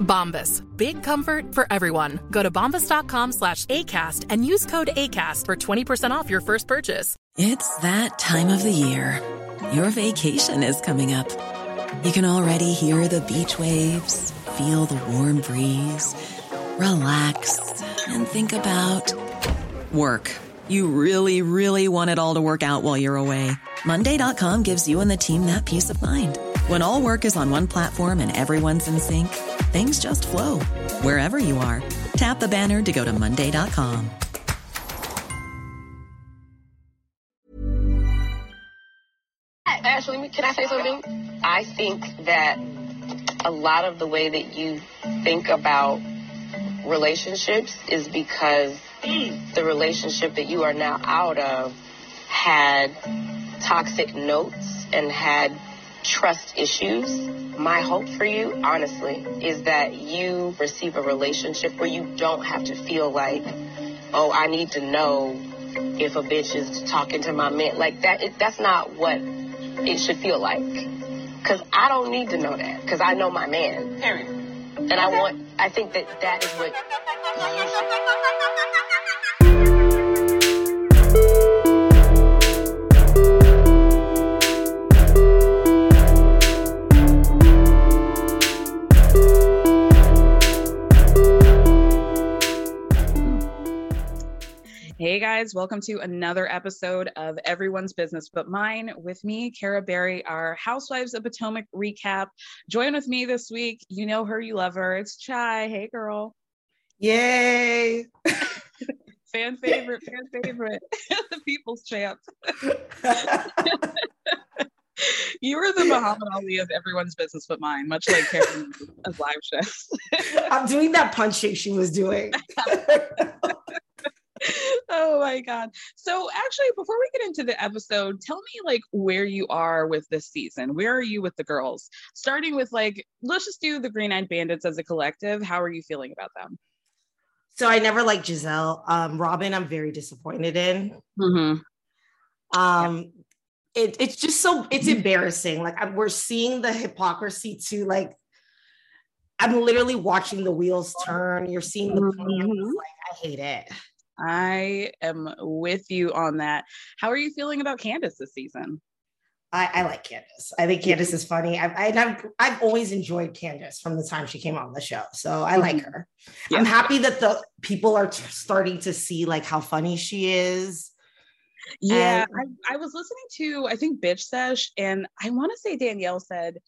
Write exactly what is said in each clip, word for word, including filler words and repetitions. Bombas. Big comfort for everyone. Go to bombas.com slash ACAST and use code ACAST for twenty percent off your first purchase. It's that time of the year. Your vacation is coming up. You can already hear the beach waves, feel the warm breeze, relax, and think about work. You really, really want it all to work out while you're away. Monday dot com gives you and the team that peace of mind. When all work is on one platform and everyone's in sync, things just flow. Wherever you are, tap the banner to go to Monday dot com. Ashley, can I say something? I think that a lot of the way that you think about relationships is because the relationship that you are now out of had toxic notes and had trust issues. My hope for you, honestly, is that you receive a relationship where you don't have to feel like, oh, I need to know if a bitch is talking to my man. Like, that. It, that's not what it should feel like, because I don't need to know that, because I know my man. Period. And I want, I think that that is what you should. Hey guys, welcome to another episode of Everyone's Business But Mine with me, Cara Berry, our Housewives of Potomac recap. Join with me this week. You know her, you love her. It's Chai. Hey girl. Yay. Fan favorite, fan favorite. The people's champ. You were the Muhammad Ali of Everyone's Business But Mine, much like Karen of live chefs. I'm doing that punch shake she was doing. Oh my God. So actually, before we get into the episode, tell me like where you are with this season. Where are you with the girls? Starting with like, let's just do the Green Eyed Bandits as a collective. How are you feeling about them? So I never liked Giselle. Um, Robin, I'm very disappointed in. Mm-hmm. Um, yeah. it, it's just so, it's embarrassing. Like I, we're seeing the hypocrisy too. Like I'm literally watching the wheels turn. You're seeing the plans. Mm-hmm. Like I hate it. I am with you on that. How are you feeling about Candace this season? I, I like Candace. I think Candace is funny. I've, I've I've always enjoyed Candace from the time she came on the show, so I like her. Yeah. I'm happy that the people are t- starting to see like how funny she is. Yeah, and- I, I was listening to I think Bitch Sesh, and I want to say Danielle said,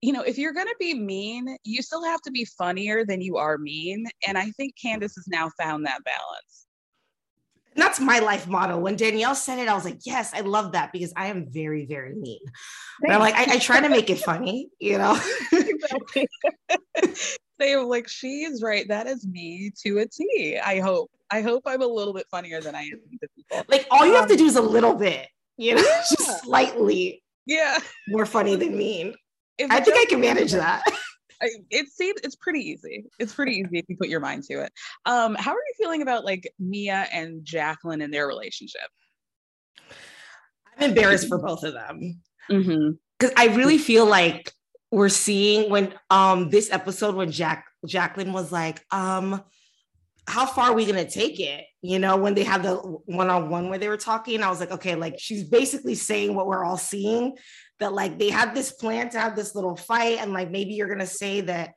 you know, if you're going to be mean, you still have to be funnier than you are mean. And I think Candace has now found that balance. And that's my life motto. When Danielle said it, I was like, yes, I love that, because I am very, very mean. But I'm like, I, I try to make it funny, you know? Exactly. They were like, she's right. That is me to a T. I hope. I hope I'm a little bit funnier than I am to people. Like all you have to do is a little bit, you know, yeah. Just slightly yeah, more funny than mean. If I think I can manage that. It seems it's pretty easy. It's pretty easy if you put your mind to it. Um, how are you feeling about like Mia and Jacqueline and their relationship? I'm embarrassed for both of them. Mm-hmm. Because I really feel like we're seeing when um this episode when Jack Jacqueline was like, um, how far are we going to take it? You know, when they had the one-on-one where they were talking, I was like, okay, like she's basically saying what we're all seeing, that like they had this plan to have this little fight. And like, maybe you're going to say that,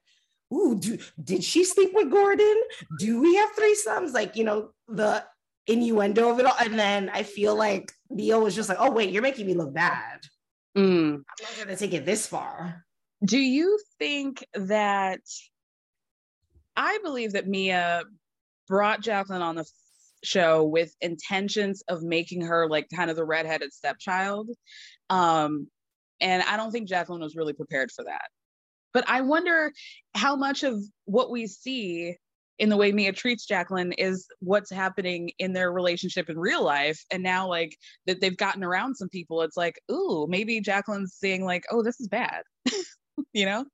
ooh, do, did she sleep with Gordon? Do we have threesomes? Like, you know, the innuendo of it all. And then I feel like Mia was just like, oh wait, you're making me look bad. Mm. I'm not going to take it this far. Do you think that, I believe that Mia brought Jacqueline on the show with intentions of making her like kind of the redheaded stepchild. Um, and I don't think Jacqueline was really prepared for that. But I wonder how much of what we see in the way Mia treats Jacqueline is what's happening in their relationship in real life. And now like that they've gotten around some people, it's like, ooh, maybe Jacqueline's seeing like, oh, this is bad, you know?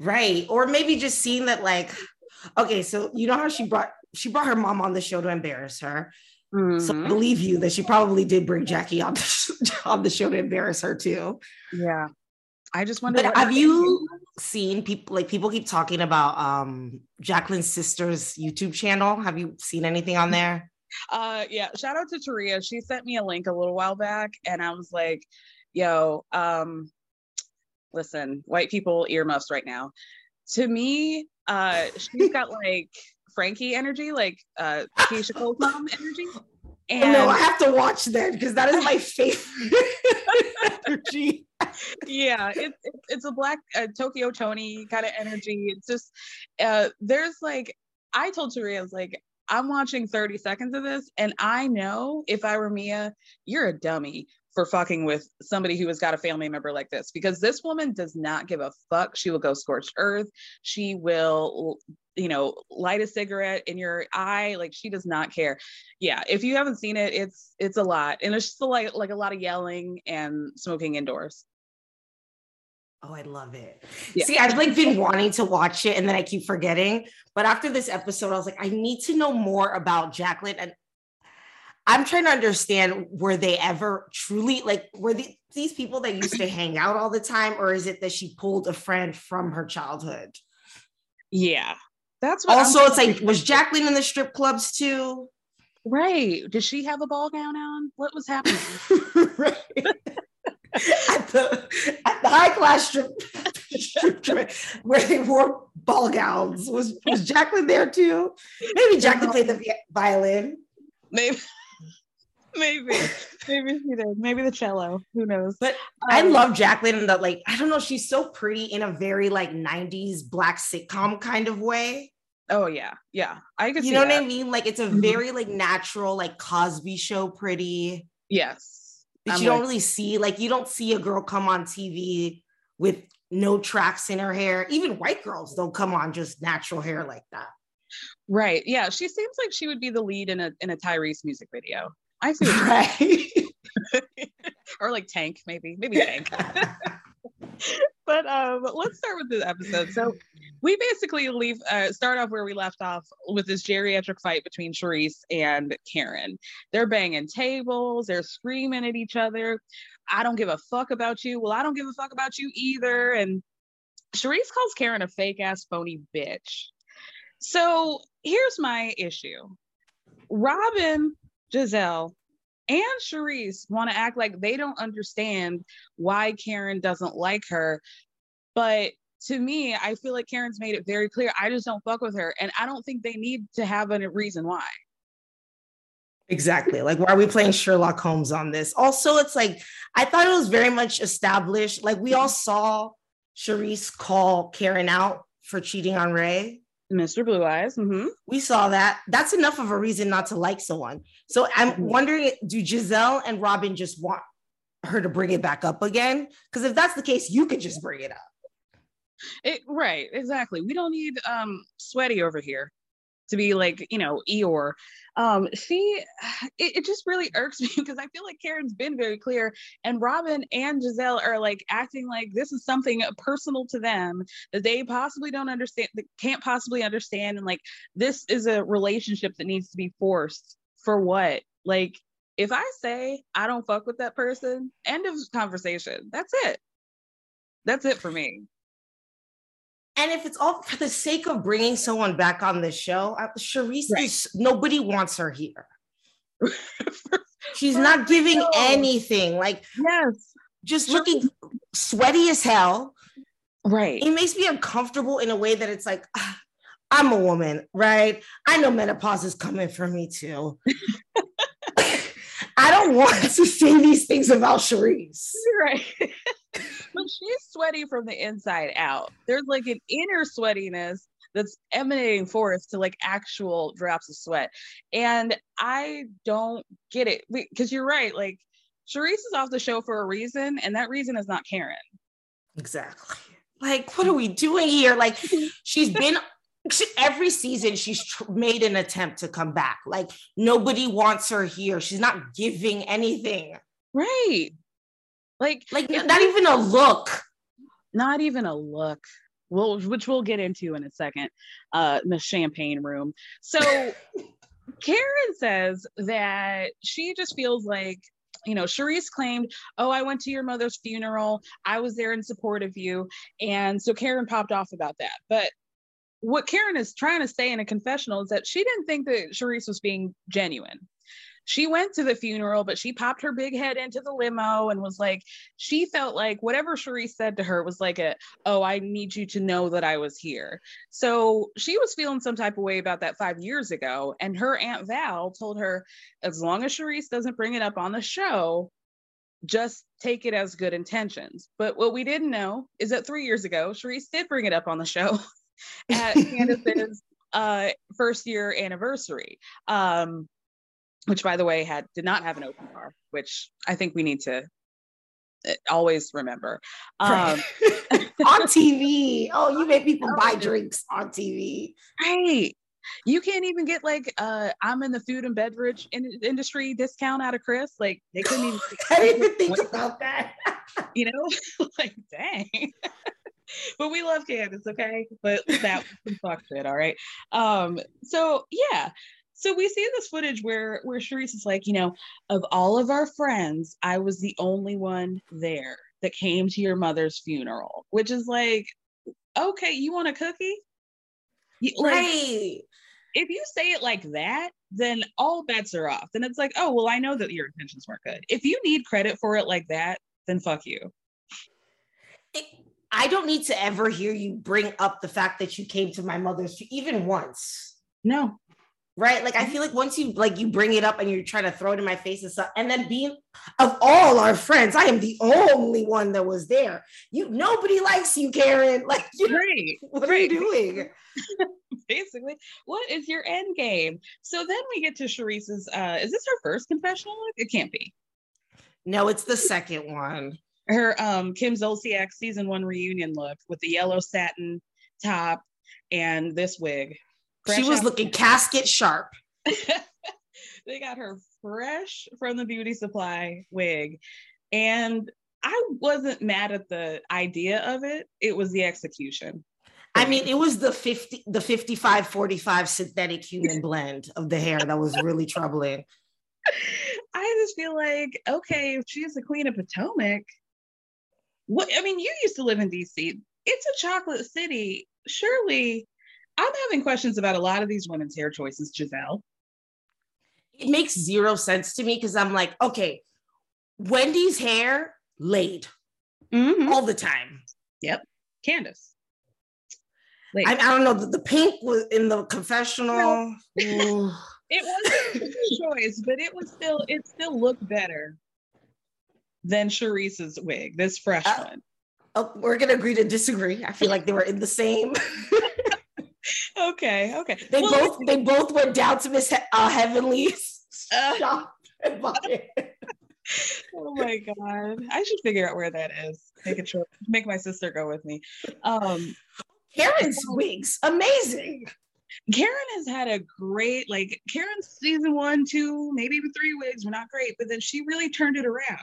Right. Or maybe just seeing that like, okay, so you know how she brought she brought her mom on the show to embarrass her. Mm-hmm. So I believe you that she probably did bring Jackie on the, on the show to embarrass her too. Yeah, I just wonder. But have you seen people like people keep talking about um, Jacqueline's sister's YouTube channel? Have you seen anything on there? Uh, yeah, shout out to Taria. She sent me a link a little while back, and I was like, "Yo, um, listen, white people earmuffs right now." To me, uh, she's got like Frankie energy, like uh, Keisha Cole's mom energy. And no, I have to watch that because that is my favorite energy. Yeah, it, it, it's a black uh, Tokyo Tony kind of energy. It's just, uh, there's like, I told Taria, I was like, I'm watching thirty seconds of this, and I know if I were Mia, you're a dummy for fucking with somebody who has got a family member like this, because this woman does not give a fuck. She will go scorched earth. She will, you know, light a cigarette in your eye. Like she does not care. Yeah. If you haven't seen it, it's, it's a lot. And it's just like, like a lot of yelling and smoking indoors. Oh, I love it. Yeah. See, I've like been wanting to watch it and then I keep forgetting, but after this episode, I was like, I need to know more about Jacqueline, and I'm trying to understand, were they ever truly like, were the, these people that used to hang out all the time, or is it that she pulled a friend from her childhood? Yeah. That's what also I'm it's like, was Jacqueline in the strip clubs too? Right. Did she have a ball gown on? What was happening? Right. at, the, at the high class strip, strip, strip where they wore ball gowns. Was, was Jacqueline there too? Maybe Jacqueline played the violin. Maybe. Maybe, maybe she did. Maybe the cello. Who knows? But um, I love Jacqueline in that, like, I don't know. She's so pretty in a very like nineties black sitcom kind of way. Oh yeah, yeah. I could. You see know that. What I mean? Like, it's a very like natural, like Cosby Show pretty. Yes. That I'm you like, don't really see. Like, you don't see a girl come on T V with no tracks in her hair. Even white girls don't come on just natural hair like that. Right. Yeah. She seems like she would be the lead in a in a Charisse music video. I see what right. Or like Tank, maybe, maybe Tank. But um, let's start with the episode. So we basically leave, uh, start off where we left off with this geriatric fight between Charisse and Karen. They're banging tables. They're screaming at each other. I don't give a fuck about you. Well, I don't give a fuck about you either. And Charisse calls Karen a fake ass phony bitch. So here's my issue. Robin, Giselle, and Charisse want to act like they don't understand why Karen doesn't like her. But to me, I feel like Karen's made it very clear. I just don't fuck with her. And I don't think they need to have a reason why. Exactly. Like, why are we playing Sherlock Holmes on this? Also, it's like, I thought it was very much established. Like, we all saw Charisse call Karen out for cheating on Ray. Mister Blue Eyes. Mm-hmm. We saw that. That's enough of a reason not to like someone. So I'm wondering, do Giselle and Robin just want her to bring it back up again? Because if that's the case, you could just bring it up. It, right. Exactly. We don't need um, Sweaty over here to be like, you know, Eeyore. Um, she, it, it just really irks me because I feel like Karen's been very clear, and Robin and Giselle are like acting like this is something personal to them that they possibly don't understand, that can't possibly understand. And like, this is a relationship that needs to be forced for what? Like, if I say I don't fuck with that person, end of conversation. That's it. That's it for me. And if it's all for the sake of bringing someone back on the show, Charisse, right. is, nobody wants her here. She's for not giving show. anything. Like, yes, just Charisse. Looking sweaty as hell. Right. It makes me uncomfortable in a way that it's like, ah, I'm a woman, right? I know menopause is coming for me too. I don't want to say these things about Charisse. Right. But she's sweaty from the inside out. There's like an inner sweatiness that's emanating forth to like actual drops of sweat. And I don't get it. Because you're right. Like Charisse is off the show for a reason. And that reason is not Karen. Exactly. Like, what are we doing here? Like, she's been... Every season she's tr- made an attempt to come back. Like nobody wants her here. She's not giving anything. Right. Like, like not we, even a look. Not even a look. Well, which we'll get into in a second. Uh, in the champagne room. So Karen says that she just feels like, you know, Charisse claimed, oh, I went to your mother's funeral. I was there in support of you. And so Karen popped off about that. But what Karen is trying to say in a confessional is that she didn't think that Charisse was being genuine. She went to the funeral, but she popped her big head into the limo and was like, she felt like whatever Charisse said to her was like a, oh, I need you to know that I was here. So she was feeling some type of way about that five years ago. And her Aunt Val told her, as long as Charisse doesn't bring it up on the show, just take it as good intentions. But what we didn't know is that three years ago, Charisse did bring it up on the show. At Candace's uh, first year anniversary, um, which by the way had did not have an open bar, which I think we need to always remember. Um, on T V, oh, you made people buy drinks on T V. Right, you can't even get like uh, I'm in the food and beverage in- industry discount out of Chris. Like they couldn't even. I didn't even think about that. You know, like dang. But we love Candace, okay? But that was some fuck shit, all right? Um, so, yeah. So we see this footage where, where Charisse is like, you know, of all of our friends, I was the only one there that came to your mother's funeral, which is like, okay, you want a cookie? Like, right. If you say it like that, then all bets are off. Then it's like, oh, well, I know that your intentions weren't good. If you need credit for it like that, then fuck you. It- I don't need to ever hear you bring up the fact that you came to my mother's even once. No. Right? Like, I feel like once you, like, you bring it up and you're trying to throw it in my face and stuff, and then being, of all our friends, I am the only one that was there. You, nobody likes you, Karen. Like, you, right. what right. are you doing? Basically, what is your end game? So then we get to Charisse's, uh, is this her first confessional? It can't be. No, it's the second one. Her um, Kim Zolciak season one reunion look with the yellow satin top and this wig. Fresh she was looking the- casket sharp. They got her fresh from the beauty supply wig. And I wasn't mad at the idea of it. It was the execution. I mean, it was the fifty, the fifty-five forty-five synthetic human blend of the hair that was really troubling. I just feel like, okay, if she's the Queen of Potomac, what, I mean, you used to live in D C. It's a chocolate city. Surely, I'm having questions about a lot of these women's hair choices, Giselle. It makes zero sense to me because I'm like, okay, Wendy's hair laid mm-hmm. all the time. Yep. Candace. I, I don't know. The, the pink was in the confessional. No. It wasn't a choice, but it was still, it still looked better than Charisse's wig, this fresh uh, one. Oh, we're going to agree to disagree. I feel like they were in the same. okay. Okay. They well, both, they both went down to Miss he- uh, Heavenly's uh, shop and bought it. Oh my God. I should figure out where that is. Make a trip. Make my sister go with me. Um, Karen's wigs. Amazing. Karen has had a great, like, Karen's season one, two, maybe even three wigs were not great, but then she really turned it around.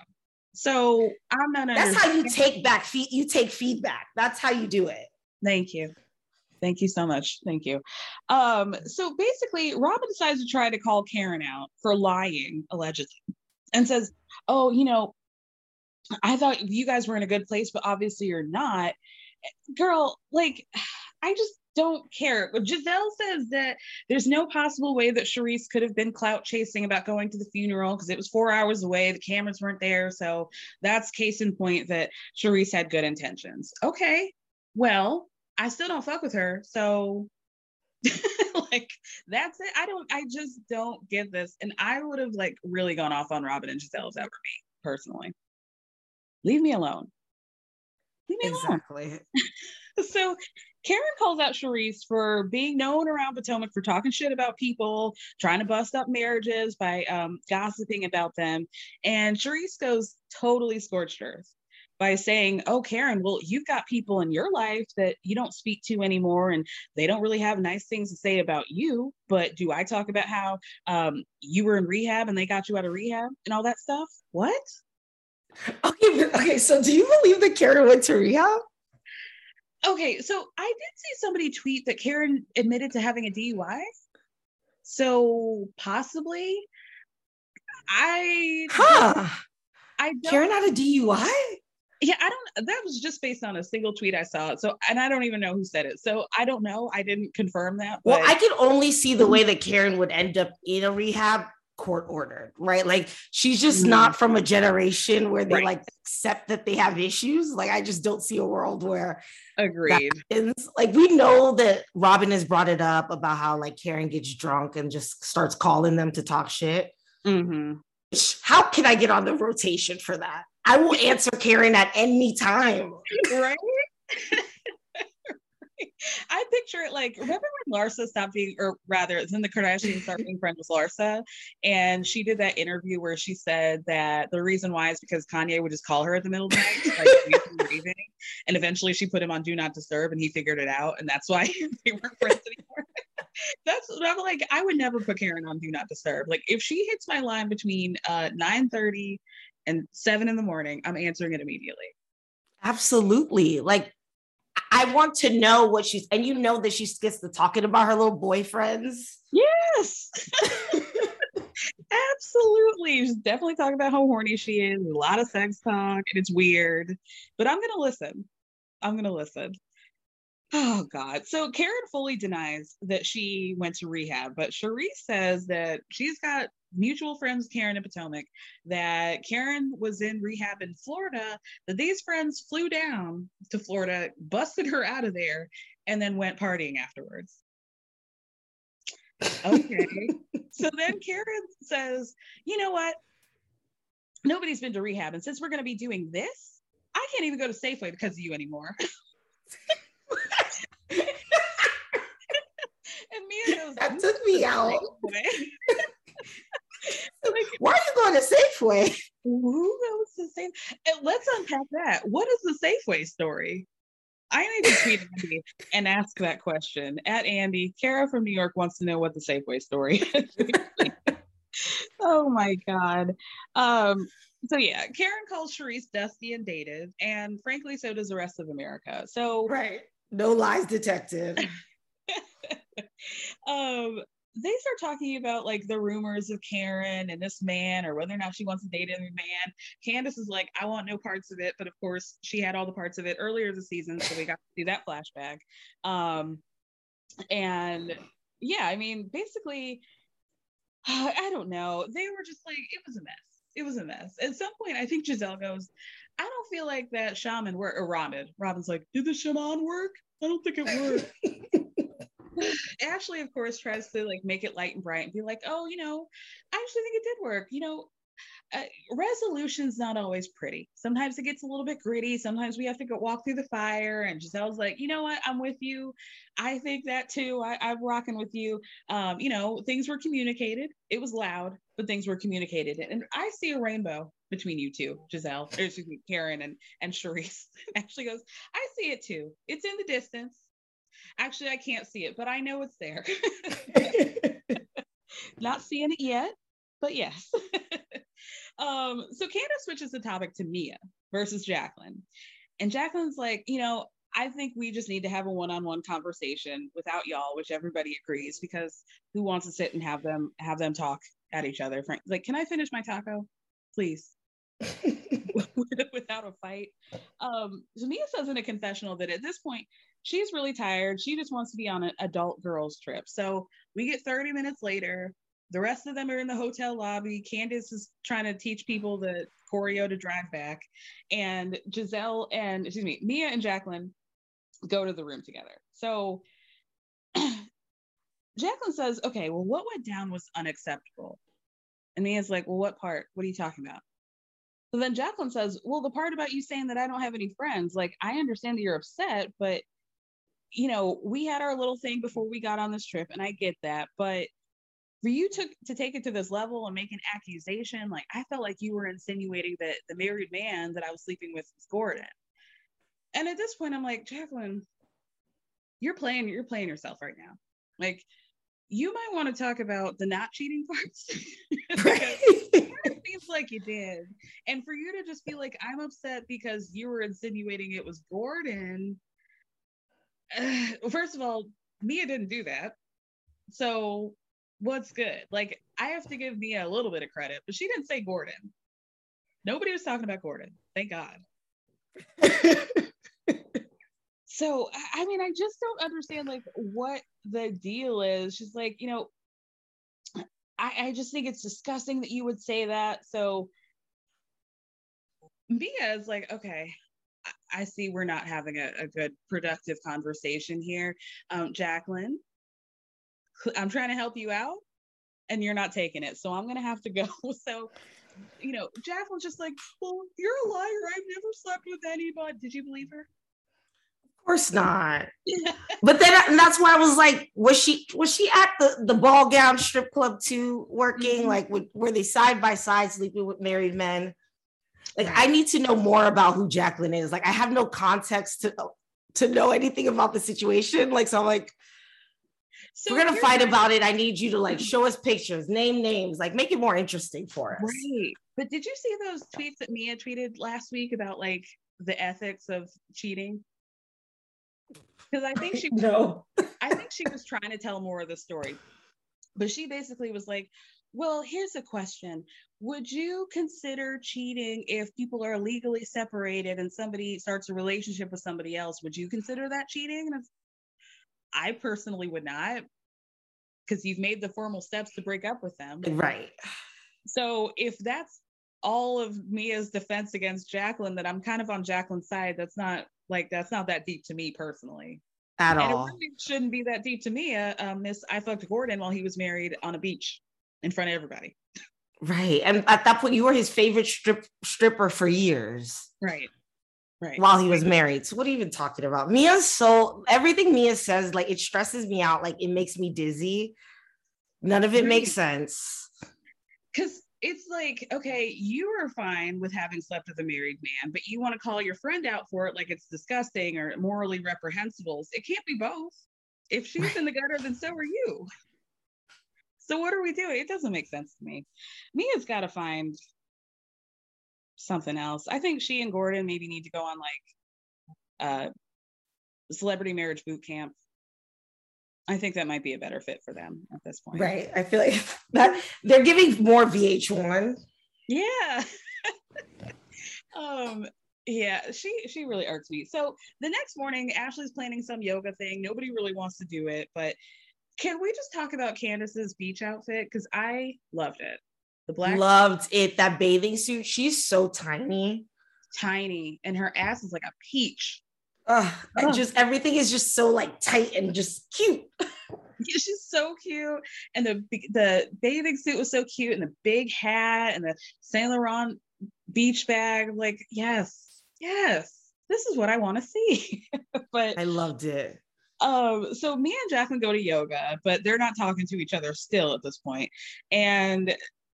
So I'm not. That's how you take back feed. You take feedback. That's how you do it. Thank you. Thank you so much. Thank you. Um, so basically, Robin decides to try to call Karen out for lying, allegedly, and says, oh, you know, I thought you guys were in a good place, but obviously you're not. Girl, like, I just don't care. But Giselle says that there's no possible way that Charisse could have been clout chasing about going to the funeral because it was four hours away. The cameras weren't there. So that's case in point that Charisse had good intentions. Okay, well, I still don't fuck with her. So like, that's it. I don't, I just don't get this. And I would have like really gone off on Robin and Giselle if that were me personally. Leave me alone. Leave me exactly. alone. So Karen calls out Charisse for being known around Potomac for talking shit about people, trying to bust up marriages by um, gossiping about them. And Charisse goes totally scorched earth by saying, oh, Karen, well, you've got people in your life that you don't speak to anymore, and they don't really have nice things to say about you. But do I talk about how um, you were in rehab and they got you out of rehab and all that stuff? What? Okay, okay, so do you believe that Karen went to rehab? Okay, so I did see somebody tweet that Karen admitted to having a D U I. So possibly, I huh? I don't, Karen had a D U I. Yeah, I don't. That was just based on a single tweet I saw. So, and I don't even know who said it. So I don't know. I didn't confirm that. But. Well, I could only see the way that Karen would end up in a rehab. Court ordered, right? Like she's just not from a generation where they right. like accept that they have issues. Like I just don't see a world where agreed. Like we know that Robin has brought it up about how like Karen gets drunk and just starts calling them to talk shit. Mm-hmm. How can I get on the rotation for that? I will answer Karen at any time, right? I picture it like, remember when Larsa stopped being, or rather, then the Kardashians started being friends with Larsa, and she did that interview where she said that the reason why is because Kanye would just call her at the middle of the night, like breathing, and eventually she put him on Do Not Disturb, and he figured it out, and that's why they weren't friends anymore. That's what I'm like. I would never put Karen on Do Not Disturb. Like if she hits my line between uh, nine thirty and seven in the morning, I'm answering it immediately. Absolutely, like. I want to know what she's, and you know that she gets to talking about her little boyfriends. Yes. Absolutely. She's definitely talking about how horny she is. A lot of sex talk and it's weird, but I'm going to listen. I'm going to listen. Oh God. So Karen fully denies that she went to rehab, but Charisse says that she's got mutual friends, Karen and Potomac, that Karen was in rehab in Florida, that these friends flew down to Florida, busted her out of there, and then went partying afterwards. Okay. So then Karen says, you know what? Nobody's been to rehab. And since we're going to be doing this, I can't even go to Safeway because of you anymore. And Mia goes, that took me out. Like, why are you going to Safeway? Who goes to Safeway? And let's unpack that. What is the Safeway story? I need to tweet Andy and ask that question. At Andy, Cara from New York wants to know what the Safeway story is. Oh my God. Um, so yeah, Karen calls Charisse dusty and dated, and frankly, so does the rest of America. So right. No lies detected. um They start talking about like the rumors of Karen and this man, or whether or not she wants to date any man. Candace is like, I want no parts of it. But of course, she had all the parts of it earlier this season. So we got to see that flashback. Um, and yeah, I mean, basically, I don't know. They were just like, it was a mess. It was a mess. At some point, I think Giselle goes, I don't feel like that shaman worked. Or Robin. Robin's like, did the shaman work? I don't think it worked. Ashley, of course, tries to like make it light and bright and be like, oh, you know, I actually think it did work. You know, uh, resolution's not always pretty. Sometimes it gets a little bit gritty. Sometimes we have to go walk through the fire. And Giselle's like, you know what? I'm with you. I think that too. I, I'm rocking with you. Um, you know, things were communicated. It was loud, but things were communicated. And I see a rainbow between you two, Giselle, or excuse me, Karen and, and Charisse. Ashley goes, I see it too. It's in the distance. Actually, I can't see it, but I know it's there. Not seeing it yet, but yes. um, so Candace switches the topic to Mia versus Jacqueline. And Jacqueline's like, you know, I think we just need to have a one-on-one conversation without y'all, which everybody agrees, because who wants to sit and have them have them talk at each other? Like, can I finish my taco? Please. Without without a fight. Um, Mia says in a confessional that at this point, she's really tired. She just wants to be on an adult girls trip. So we get thirty minutes later. The rest of them are in the hotel lobby. Candace is trying to teach people the choreo to drive back. And Giselle and, excuse me, Mia and Jacqueline go to the room together. So Jacqueline says, okay, well, what went down was unacceptable. And Mia's like, well, what part? What are you talking about? So then Jacqueline says, well, the part about you saying that I don't have any friends. Like, I understand that you're upset, but, you know, we had our little thing before we got on this trip, and I get that, but for you to, to take it to this level and make an accusation, like, I felt like you were insinuating that the married man that I was sleeping with was Gordon. And at this point, I'm like, Jacqueline, you're playing, you're playing yourself right now. Like, you might want to talk about the not cheating parts. It seems like you did. And for you to just be like, I'm upset because you were insinuating it was Gordon. Uh, first of all, Mia didn't do that. So what's good? Like, I have to give Mia a little bit of credit, but she didn't say Gordon. Nobody was talking about Gordon. Thank God. So, I mean, I just don't understand, like, what the deal is. She's like, you know, I, I just think it's disgusting that you would say that. So Mia is like, okay, I, I see we're not having a, a good, productive conversation here. Um, Jacqueline, I'm trying to help you out, and you're not taking it. So I'm going to have to go. So, you know, Jacqueline's just like, well, you're a liar. I've never slept with anybody. Did you believe her? Of course not. But then and that's why I was like, was she was she at the, the ball gown strip club too, working? Mm-hmm. Like, would, were they side by side sleeping with married men? Like, I need to know more about who Jacqueline is. Like, I have no context to to know anything about the situation. Like, so I'm like, so we're gonna fight right about it. I need you to, like, show us pictures, name names, like, make it more interesting for us. Right. But did you see those tweets that Mia tweeted last week about, like, the ethics of cheating? Because I think she was, no. I think she was trying to tell more of the story, but she basically was like, well, here's a question. Would you consider cheating if people are legally separated and somebody starts a relationship with somebody else? Would you consider that cheating? And I personally would not, because you've made the formal steps to break up with them. Right. So if that's all of Mia's defense against Jacqueline, that I'm kind of on Jacqueline's side. That's not like, that's not that deep to me personally. At and all. It really shouldn't be that deep to Mia. Um, Miss, I fucked Gordon while he was married on a beach in front of everybody. Right. And at that point, you were his favorite strip stripper for years. Right. Right. While he was married. So what are you even talking about? Mia's so, everything Mia says, like, it stresses me out. Like, it makes me dizzy. None of it makes sense. Because it's like, okay, you are fine with having slept with a married man, but you want to call your friend out for it like it's disgusting or morally reprehensible. It can't be both. If she's in the gutter, then so are you. So what are we doing? It doesn't make sense to me. Mia's got to find something else. I think she and Gordon maybe need to go on, like, uh, celebrity marriage boot camp. I think that might be a better fit for them at this point. Right. I feel like that they're giving more V H one. Yeah. um, yeah, she she really irks me. So the next morning, Ashley's planning some yoga thing. Nobody really wants to do it, but can we just talk about Candace's beach outfit? Because I loved it. The black loved it. That bathing suit. She's so tiny. Tiny. And her ass is like a peach. Ugh, and Ugh. Just everything is just so, like, tight and just cute. Yeah, she's so cute, and the the bathing suit was so cute, and the big hat, and the Saint Laurent beach bag. Like, yes, yes, this is what I want to see. But I loved it. Um, so me and Jacqueline go to yoga, but they're not talking to each other still at this point. And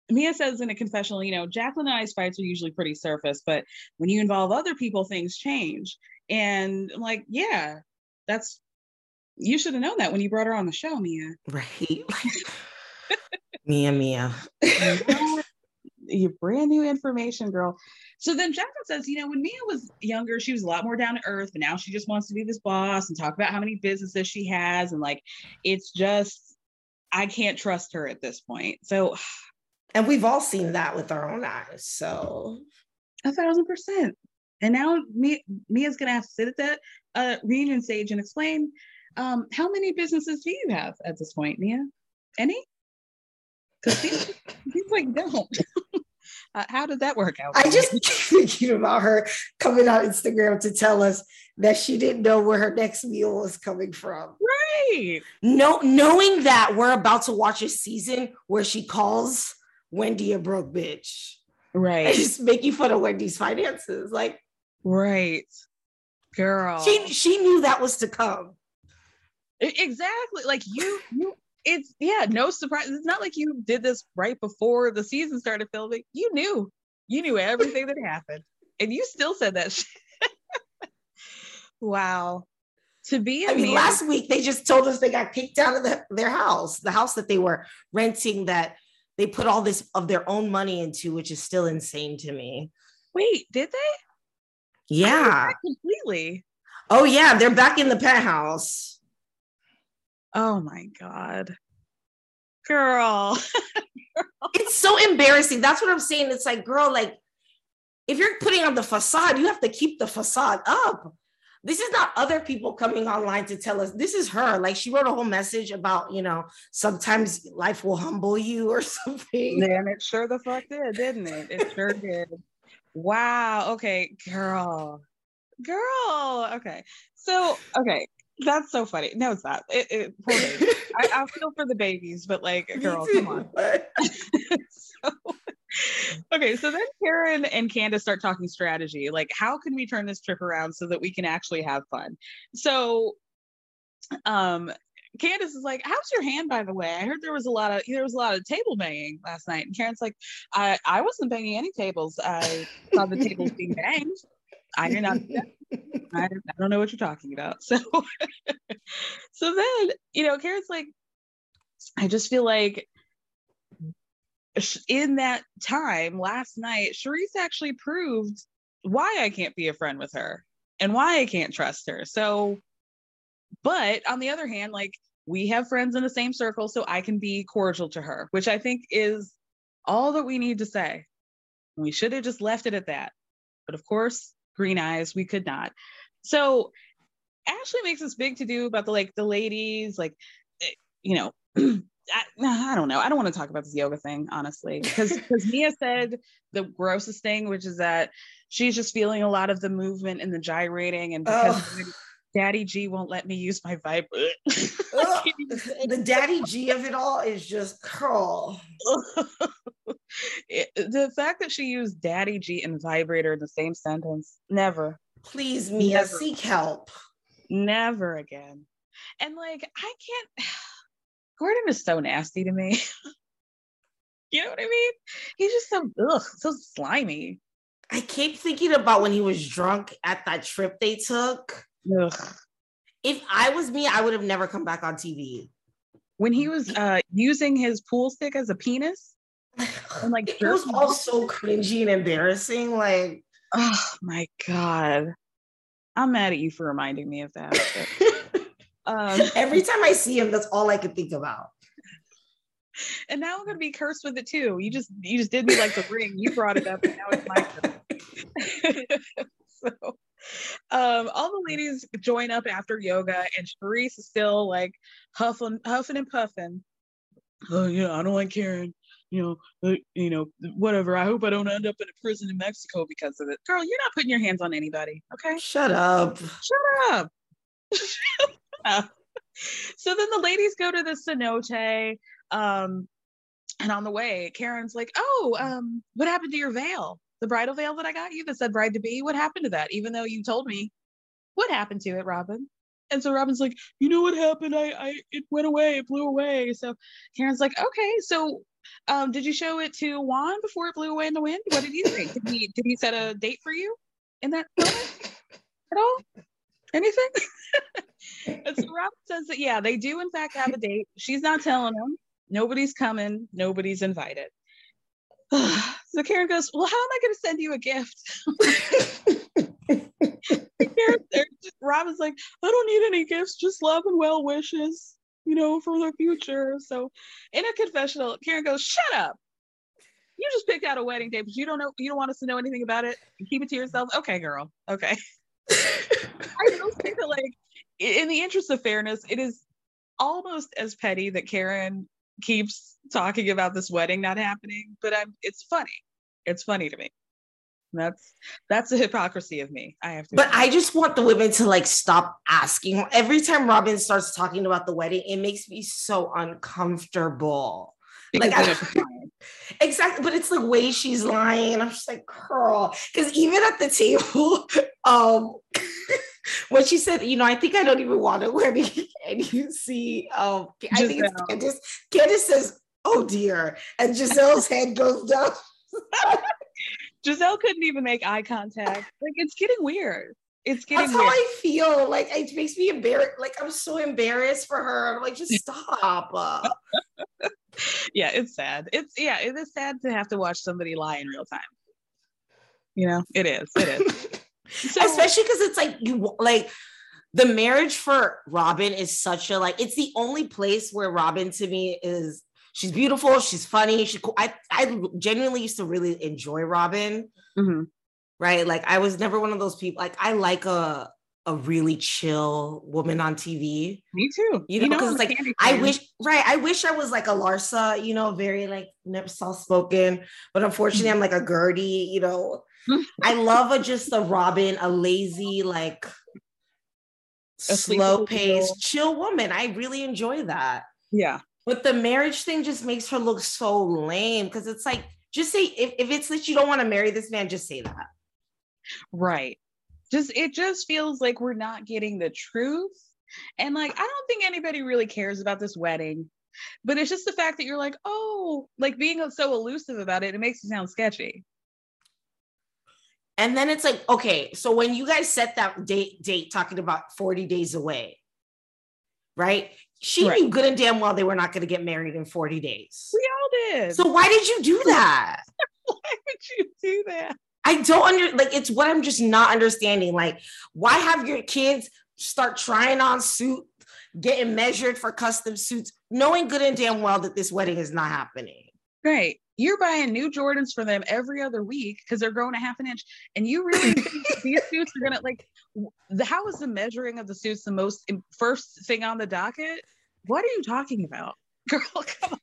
Mia says in a confessional, you know, Jacqueline and I's fights are usually pretty surface, but when you involve other people, things change. And I'm like, yeah, that's, you should have known that when you brought her on the show, Mia. Right. Mia, Mia. Your brand new information, girl. So then Jacqueline says, you know, when Mia was younger, she was a lot more down to earth, but now she just wants to be this boss and talk about how many businesses she has. And, like, it's just, I can't trust her at this point. So, and we've all seen that with our own eyes. So a thousand percent. And now Mia, Mia's going to have to sit at that uh, reunion stage and explain, um, how many businesses do you have at this point, Mia? Any? Because these, these like don't. Uh, how did that work out? I just keep thinking about her coming on Instagram to tell us that she didn't know where her next meal was coming from. Right. No, knowing that we're about to watch a season where she calls Wendy a broke bitch. Right. And just making fun of Wendy's finances. Like, right. Girl. She she knew that was to come. Exactly. Like you, you it's yeah, no surprise. It's not like you did this right before the season started filming. You knew. You knew everything that happened. And you still said that shit. Wow. To be I mean, last week they just told us they got kicked out of the, their house, the house that they were renting that they put all this of their own money into, which is still insane to me. Wait, did they? Yeah. Completely. Oh yeah, they're back in the penthouse. Oh my God. Girl. Girl. It's so embarrassing. That's what I'm saying. It's like, girl, like if you're putting on the facade, you have to keep the facade up. This is not other people coming online to tell us. This is her. Like, she wrote a whole message about, you know, sometimes life will humble you or something. And it sure the fuck did, didn't it? It sure did. Wow. Okay, girl. Girl. Okay. So, okay. That's so funny. No, it's not. It, it, poor baby. I, I'll feel for the babies, but like, girl, come on. So, okay, so then Karen and Candace start talking strategy. Like, how can we turn this trip around so that we can actually have fun? So, um, Candace is like, "How's your hand, by the way? I heard there was a lot of there was a lot of table banging last night." And Karen's like, "I I wasn't banging any tables. I saw the tables being banged. I did not. I, I don't know what you're talking about." So, so then you know, Karen's like, "I just feel like." In that time last night, Charisse actually proved why I can't be a friend with her and why I can't trust her. So, but on the other hand, like we have friends in the same circle, so I can be cordial to her, which I think is all that we need to say. We should have just left it at that. But of course, green eyes, we could not. So Ashley makes this big to-do about the, like the ladies, like, you know, I, I don't know. I don't want to talk about this yoga thing, honestly, because Mia said the grossest thing, which is that she's just feeling a lot of the movement and the gyrating, and because oh. Daddy G won't let me use my vibe. Oh, the Daddy G of it all is just curl. It, the fact that she used Daddy G and vibrator in the same sentence, never. Please, Mia, never. Seek help. Never again. And like, I can't. Gordon is so nasty to me. You know what I mean? He's just so, ugh, so slimy. I keep thinking about when he was drunk at that trip they took. Ugh. If I was me, I would have never come back on T V. When he was uh, using his pool stick as a penis. And like, it was all so cringy and embarrassing. Like, oh my God. I'm mad at you for reminding me of that. Um, Every time I see him, that's all I could think about. And now I'm gonna be cursed with it too. You just you just did me like the ring. You brought it up, and now it's my turn. So, um, all the ladies join up after yoga, and Charisse is still like huffing, huffing and puffing. Oh yeah, I don't like Karen. You know, you know, whatever. I hope I don't end up in a prison in Mexico because of it. Girl, you're not putting your hands on anybody. Okay, shut up. Shut up. So then the ladies go to the cenote, um, and on the way, Karen's like, "Oh, um, what happened to your veil? The bridal veil that I got you that said bride to be? What happened to that? Even though you told me, what happened to it, Robin?" And so Robin's like, "You know what happened? I, I, it went away. It blew away." So Karen's like, "Okay, so, um, did you show it to Juan before it blew away in the wind? What did you think? Did he, did he set a date for you in that moment at all? Anything?" And so Robin says that, yeah, they do in fact have a date. She's not telling them. Nobody's coming. Nobody's invited. So Karen goes, "Well, how am I going to send you a gift?" Karen, Robin's like, "I don't need any gifts. Just love and well wishes, you know, for the future." So in a confessional, Karen goes, "Shut up." you just picked out a wedding day, but you don't know, you don't want us to know anything about it. Keep it to yourself. Okay, girl. Okay. I don't think that, like, in the interest of fairness, it is almost as petty that Karen keeps talking about this wedding not happening, but I'm, it's funny. It's funny to me. That's that's the hypocrisy of me. I have to. But I just want the women to, like, stop asking. Every time Robin starts talking about the wedding, it makes me so uncomfortable. Because like, I, exactly, but it's the way she's lying. I'm just like, girl, because even at the table, um, when she said, you know, I think I don't even want to wear it, and you see, um, I Giselle. think it's Candace. Candace says, "Oh dear," and Giselle's head goes down. Giselle couldn't even make eye contact. Like, it's getting weird. It's getting That's weird. That's how I feel. Like, it makes me embarrassed. Like, I'm so embarrassed for her. I'm like, just stop. Yeah, it's sad. It's, yeah, it is sad to have to watch somebody lie in real time. You know, it is. It is. So, especially because it's like, you, like, the marriage for Robin is such a, like, it's the only place where Robin to me is, she's beautiful, she's funny, she's cool. I, I genuinely used to really enjoy Robin, mm-hmm. right? Like, I was never one of those people, like, I like a a really chill woman on T V. Me too. You know, because it's like, I fan. wish, right, I wish I was like a Larsa, you know, very like, never soft-spoken, but unfortunately I'm like a Gertie, you know. I love a, just a Robin, a lazy, like, a slow-paced, chill woman. I really enjoy that. Yeah. But the marriage thing just makes her look so lame, because it's like, just say, if, if it's that you don't want to marry this man, just say that. Right. Just, it just feels like we're not getting the truth. And like, I don't think anybody really cares about this wedding, but it's just the fact that you're like, oh, like being so elusive about it, it makes it sound sketchy. And then it's like, okay, so when you guys set that date, date talking about forty days away, right? She right. knew good and damn well they were not going to get married in forty days. We all did. So why did you do that? Why would you do that? I don't under like, it's what I'm just not understanding. Like, why have your kids start trying on suit, getting measured for custom suits, knowing good and damn well that this wedding is not happening? Right. You're buying new Jordans for them every other week because they're growing a half an inch. And you really think these suits are going to, like, the, how is the measuring of the suits the most first thing on the docket? What are you talking about? Girl, come on.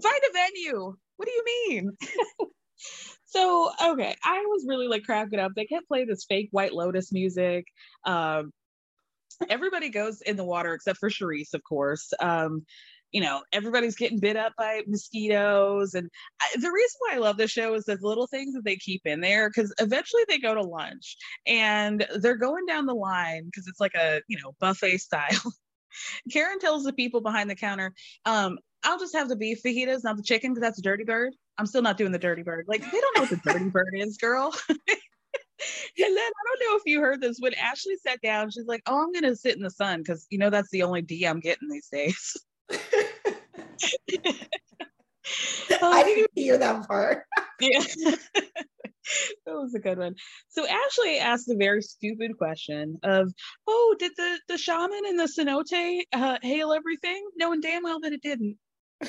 Find a venue. What do you mean? So, okay. I was really like cracking up. They kept playing this fake White Lotus music. Um, everybody goes in the water except for Charisse, of course. Um, you know, everybody's getting bit up by mosquitoes. And I, the reason why I love this show is the little things that they keep in there, because eventually they go to lunch and they're going down the line because it's like a, you know, buffet style. Karen tells the people behind the counter, um, I'll just have the beef fajitas, not the chicken, because that's a dirty bird. I'm still not doing the dirty bird. Like, they don't know what the dirty bird is, girl. And then I don't know if you heard this, when Ashley sat down, she's like, oh, I'm going to sit in the sun because, you know, that's the only D I'm getting these days. I didn't even hear that part. Yeah. That was a good one. So Ashley asked a very stupid question of, oh, did the, the shaman and the cenote uh, hail everything? Knowing damn well that it didn't.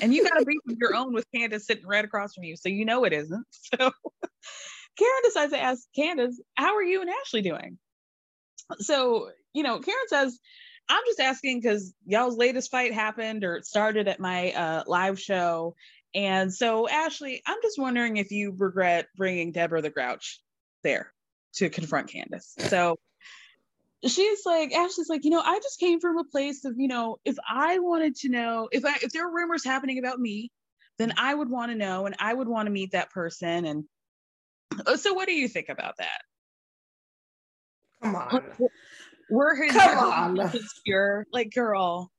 And you got a beef of your own with Candace sitting right across from you, so you know it isn't. So Karen decides to ask Candace, how are you and Ashley doing? So, you know, Karen says, I'm just asking because y'all's latest fight happened or it started at my uh, live show. And so, Ashley, I'm just wondering if you regret bringing Deborah the Grouch there to confront Candace. So she's like, Ashley's like, you know, I just came from a place of, you know, if I wanted to know, if I, if there were rumors happening about me, then I would want to know and I would want to meet that person. And oh, so what do you think about that? Come on. We're here. Come on. Insecure. Like, girl,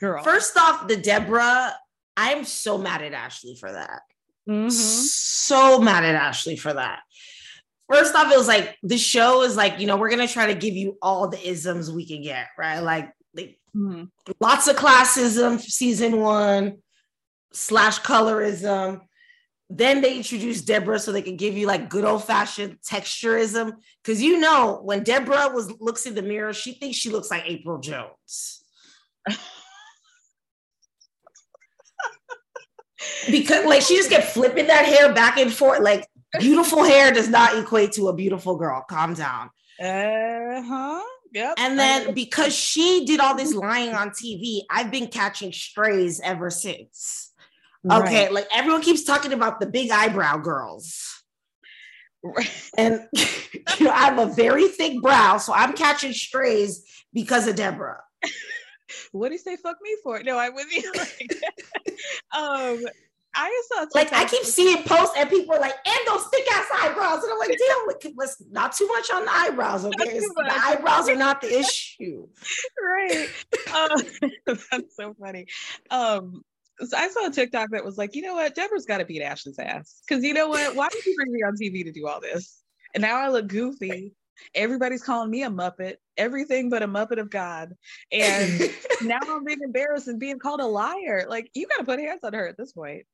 girl. First off, the Deborah, I'm so mad at Ashley for that. Mm-hmm. So mad at Ashley for that. First off, it was like, the show is like, you know, we're going to try to give you all the isms we can get, right? Like, like mm-hmm. lots of classism, season one, slash colorism. Then they introduced Deborah so they could give you like good old fashioned texturism. Because, you know, when Deborah was looks in the mirror, she thinks she looks like April Jones. Because like she just kept flipping that hair back and forth. Like beautiful hair does not equate to a beautiful girl. Calm down. Uh-huh. Yep. And then because she did all this lying on T V, I've been catching strays ever since. Okay. Right. Like everyone keeps talking about the big eyebrow girls. Right. And you know, I have a very thick brow, so I'm catching strays because of Deborah. What do you say fuck me for? No, I wouldn't like um I saw like I keep seeing posts and people are like, and those thick ass eyebrows, and I'm like, damn, like, let's not too much on the eyebrows, okay? The eyebrows are not the issue, right? Um, that's so funny. Um, so I saw a TikTok that was like, you know what, Deborah's got to beat Ashley's ass because you know what, why did you bring me on T V to do all this? And now I look goofy. Everybody's calling me a Muppet, everything but a Muppet of God. And now I'm being embarrassed and being called a liar. Like, you got to put hands on her at this point.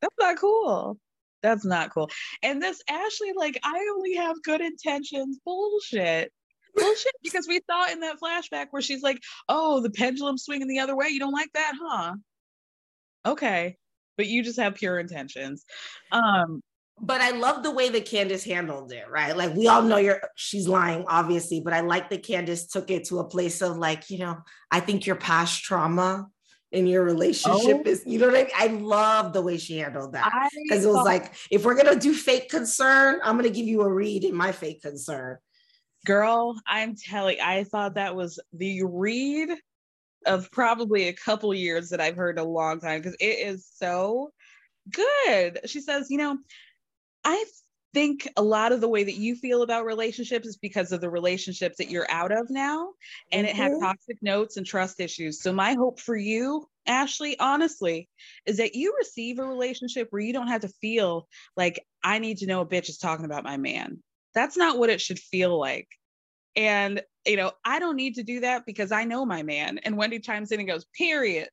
That's not cool. That's not cool. And this Ashley, like, I only have good intentions. Bullshit. Bullshit. Because we saw in that flashback where she's like, oh, the pendulum swinging the other way. You don't like that, huh? Okay. But you just have pure intentions. Um, But I love the way that Candace handled it, right? Like, we all know you're, she's lying, obviously, but I like that Candace took it to a place of like, you know, I think your past trauma in your relationship oh. is, you know what I mean? I love the way she handled that. Because it was like, if we're going to do fake concern, I'm going to give you a read in my fake concern. Girl, I'm telling, I thought that was the read of probably a couple years that I've heard a long time because it is so good. She says, you know, I think a lot of the way that you feel about relationships is because of the relationships that you're out of now. And mm-hmm. it has toxic notes and trust issues. So my hope for you, Ashley, honestly, is that you receive a relationship where you don't have to feel like, I need to know a bitch is talking about my man. That's not what it should feel like. And, you know, I don't need to do that because I know my man. And Wendy chimes in and goes, period.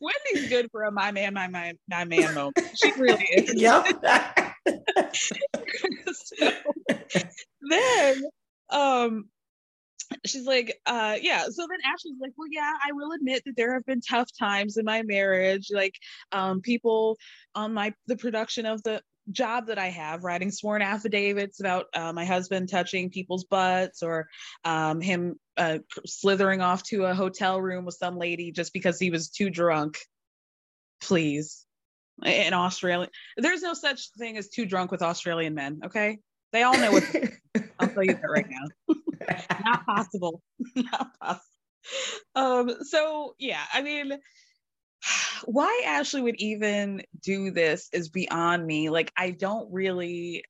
Wendy's good for a my man, my my my man moment. She really is. Yep. So, then um she's like, uh yeah. So then Ashley's like, well, yeah, I will admit that there have been tough times in my marriage. Like um people on my the production of the job that I have writing sworn affidavits about uh, my husband touching people's butts or um, him uh, slithering off to a hotel room with some lady just because he was too drunk. Please. In Australia, there's no such thing as too drunk with Australian men. Okay. They all know what I'll tell you that right now. Not possible. Not possible. Um, so yeah, I mean, why Ashley would even do this is beyond me. Like, I don't really,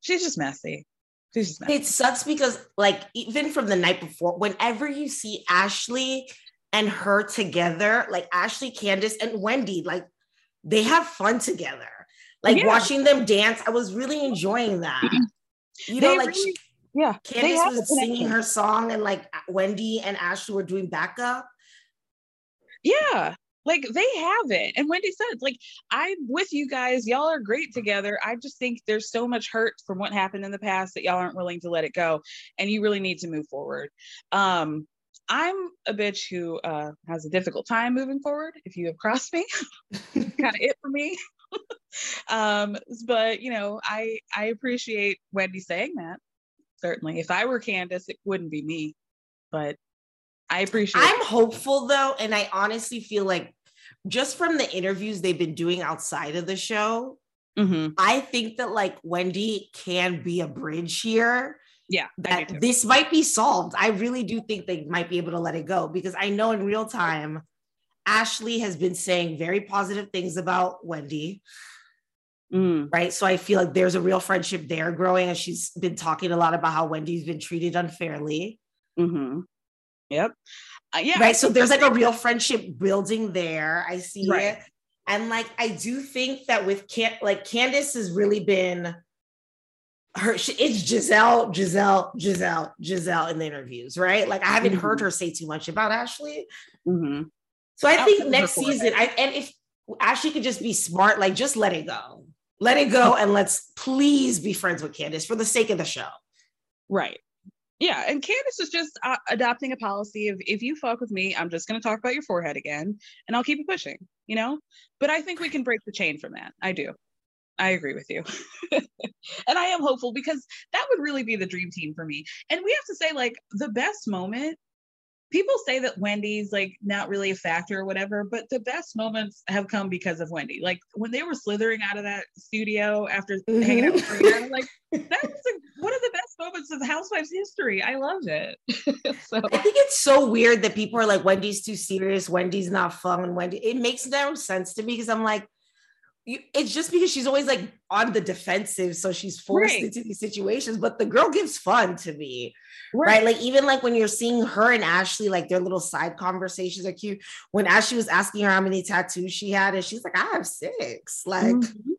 she's just messy. She's just messy. It sucks because like, even from the night before, whenever you see Ashley and her together, like Ashley, Candace, and Wendy, like they have fun together. Like yeah. watching them dance, I was really enjoying that. You know, they like really, yeah. Candace was singing her song and like Wendy and Ashley were doing backup. Yeah. Like they have it. And Wendy said, like, I'm with you guys. Y'all are great together. I just think there's so much hurt from what happened in the past that y'all aren't willing to let it go. And you really need to move forward. Um, I'm a bitch who uh, has a difficult time moving forward. If you have crossed me, kind of it for me. um, but, you know, I, I appreciate Wendy saying that. Certainly. If I were Candace, it wouldn't be me. But I appreciate it. I'm hopeful though. And I honestly feel like just from the interviews they've been doing outside of the show, mm-hmm. I think that like Wendy can be a bridge here. Yeah. That this might be solved. I really do think they might be able to let it go because I know in real time, Ashley has been saying very positive things about Wendy. Mm. Right. So I feel like there's a real friendship there growing and she's been talking a lot about how Wendy's been treated unfairly. Mm-hmm. Yep. Uh, yeah. Right. So there's like a real friendship building there. I see right. it. And like, I do think that with Can- like Candace has really been her. She, it's Giselle, Giselle, Giselle, Giselle in the interviews. Right. Like I haven't mm-hmm. heard her say too much about Ashley. Mm-hmm. So I I'll think next season I, and if Ashley could just be smart, like just let it go, let it go. And let's please be friends with Candace for the sake of the show. Right. Yeah, and Candace is just uh, adopting a policy of, if you fuck with me, I'm just going to talk about your forehead again, and I'll keep it pushing, you know? But I think we can break the chain from that. I do. I agree with you. And I am hopeful, because that would really be the dream team for me. And we have to say, like, the best moment, people say that Wendy's, like, not really a factor or whatever, but the best moments have come because of Wendy. Like, when they were slithering out of that studio after mm-hmm. hanging out with Taria, I was like, that was a, one of the best moments of Housewives history. I loved it. So. I think it's so weird that people are like, Wendy's too serious, Wendy's not fun, Wendy. It makes no sense to me, because I'm like, you, it's just because she's always, like, on the defensive, so she's forced right. into these situations, but the girl gives fun to me, right. right? Like, even, like, when you're seeing her and Ashley, like, their little side conversations are cute. When Ashley was asking her how many tattoos she had, and she's like, I have six, like... Mm-hmm.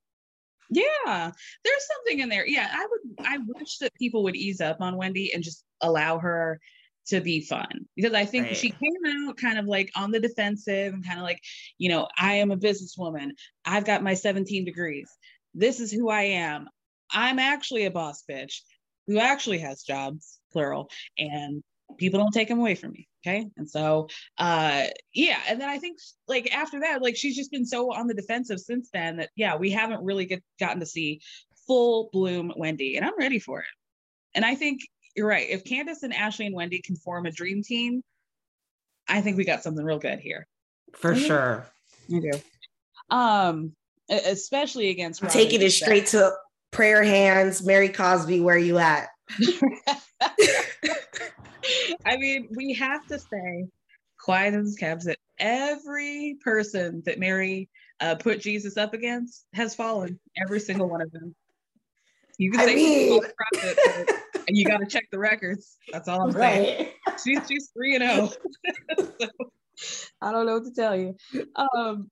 Yeah, there's something in there. Yeah, I would, I wish that people would ease up on Wendy and just allow her to be fun, because I think right. she came out kind of like on the defensive and kind of like, you know, I am a businesswoman. I've got my seventeen degrees. This is who I am. I'm actually a boss bitch who actually has jobs, plural, and people don't take them away from me. Okay. And so, uh, yeah. And then I think, like, after that, like, she's just been so on the defensive since then that, yeah, we haven't really get, gotten to see full bloom Wendy, and I'm ready for it. And I think you're right. If Candace and Ashley and Wendy can form a dream team, I think we got something real good here. For mm-hmm. sure. You do. Um, especially against Robin. Taking it straight to prayer hands. Mary Cosby, where you at? I mean, we have to say, quiet as cabs, that every person that Mary uh, put Jesus up against has fallen. Every single one of them. You can I say mean... prophet, and you got to check the records. That's all I'm saying. Right. She's she's three and zero. So, I don't know what to tell you. Um,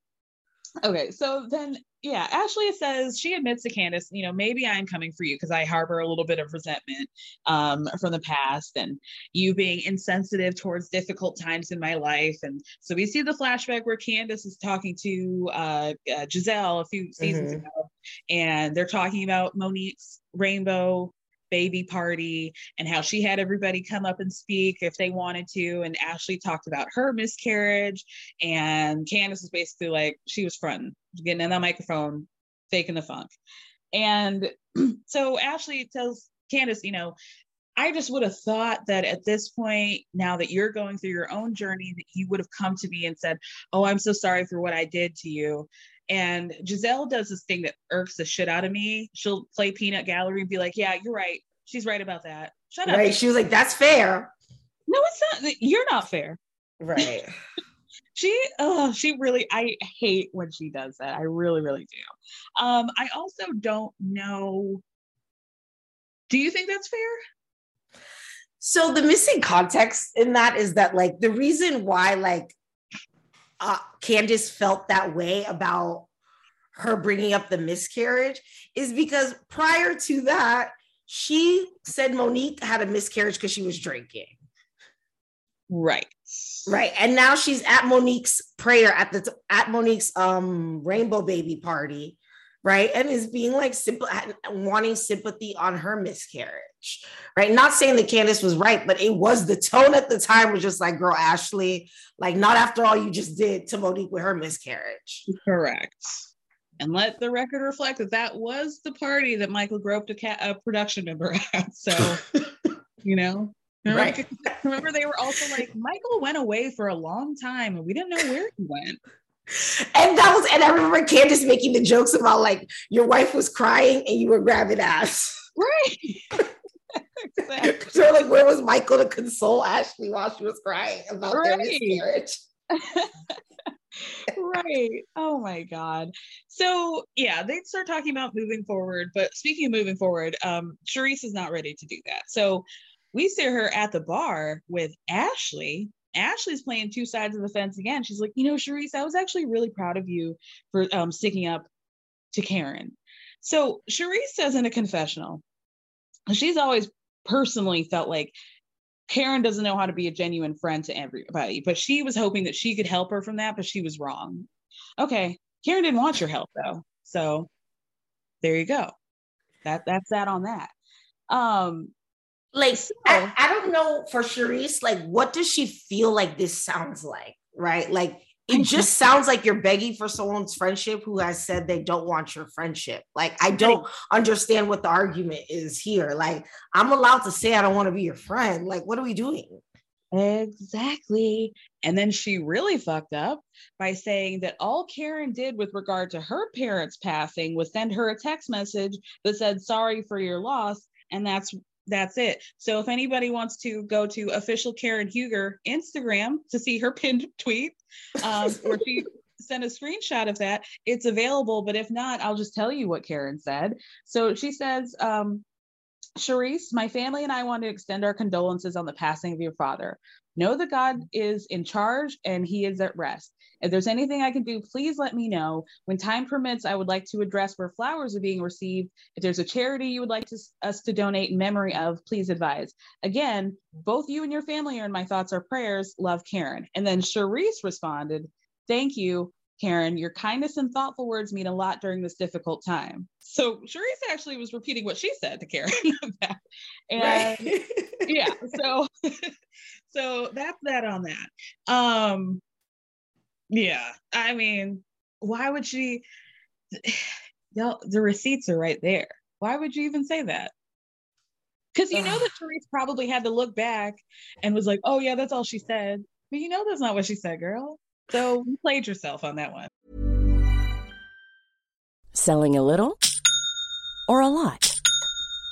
okay, so then yeah, Ashley says, she admits to Candace, you know, maybe I'm coming for you because I harbor a little bit of resentment um, from the past, and you being insensitive towards difficult times in my life. And so we see the flashback where Candace is talking to uh, uh, Giselle a few seasons mm-hmm. ago, and they're talking about Monique's rainbow baby party and how she had everybody come up and speak if they wanted to, and Ashley talked about her miscarriage, and Candace was basically like, she was fronting, getting in that microphone, faking the funk. And so Ashley tells Candace, you know, I just would have thought that at this point, now that you're going through your own journey, that you would have come to me and said, oh, I'm so sorry for what I did to you. And Giselle does this thing that irks the shit out of me. She'll play peanut gallery and be like, yeah, you're right. She's right about that. Shut right. up. Right. She was like, that's fair. No, it's not. You're not fair. Right. she, oh, she really, I hate when she does that. I really, really do. Um, I also don't know. Do you think that's fair? So the missing context in that is that, like, the reason why, like, Uh, Candace felt that way about her bringing up the miscarriage is because prior to that, she said Monique had a miscarriage because she was drinking. Right. Right. And now she's at Monique's prayer at the, t- at Monique's um, rainbow baby party. Right. And is being like, simple, wanting sympathy on her miscarriage. Right. Not saying that Candace was right, but it was the tone at the time was just like, girl, Ashley, like, not after all you just did to Monique with her miscarriage. Correct. And let the record reflect that that was the party that Michael groped a, ca- a production member at. So, you know, remember, right. remember they were also like, Michael went away for a long time and we didn't know where he went. And that was, and I remember Candace making the jokes about, like, your wife was crying and you were grabbing ass. Right. Exactly. So, like, where was Michael to console Ashley while she was crying about right. their miscarriage? Right. Oh my God. So yeah, they'd start talking about moving forward. But speaking of moving forward, um, Charisse is not ready to do that. So we see her at the bar with Ashley. Ashley's playing two sides of the fence again. She's like, you know, Charisse, I was actually really proud of you for um, sticking up to Karen. So Charisse says in a confessional, she's always personally felt like Karen doesn't know how to be a genuine friend to everybody, but she was hoping that she could help her from that, but she was wrong. Okay. Karen didn't want your help though. So there you go. That that's that on that. Um, Like, so, I, I don't know for Charisse, like, what does she feel like this sounds like, right? Like, it just sounds like you're begging for someone's friendship who has said they don't want your friendship. Like, I don't understand what the argument is here. Like, I'm allowed to say I don't want to be your friend. Like, what are we doing? Exactly. And then she really fucked up by saying that all Karen did with regard to her parents passing was send her a text message that said, sorry for your loss. And that's That's it. So if anybody wants to go to official Karen Huger Instagram to see her pinned tweet, um, or she sent a screenshot of that, it's available. But if not, I'll just tell you what Karen said. So she says, um, Charisse, my family and I want to extend our condolences on the passing of your father. Know that God is in charge and he is at rest. If there's anything I can do, please let me know. When time permits, I would like to address where flowers are being received. If there's a charity you would like to, us to donate in memory of, please advise. Again, both you and your family are in my thoughts or prayers. Love, Karen. And then Charisse responded, thank you, Karen. Your kindness and thoughtful words mean a lot during this difficult time. So Charisse actually was repeating what she said to Karen. That. And right. yeah, so, so that's that on that. Um, Yeah, I mean, why would she? Y'all, the receipts are right there. Why would you even say that? Because you know that Charisse probably had to look back and was like, oh yeah, that's all she said. But you know that's not what she said, girl. So you played yourself on that one. Selling a little or a lot?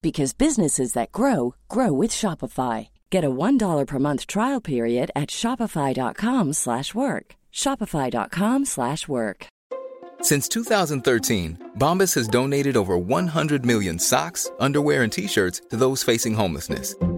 Because businesses that grow, grow with Shopify. Get a one dollar per month trial period at shopify.com slash work. Shopify.com slash work. Since two thousand thirteen, Bombas has donated over one hundred million socks, underwear, and T-shirts to those facing homelessness.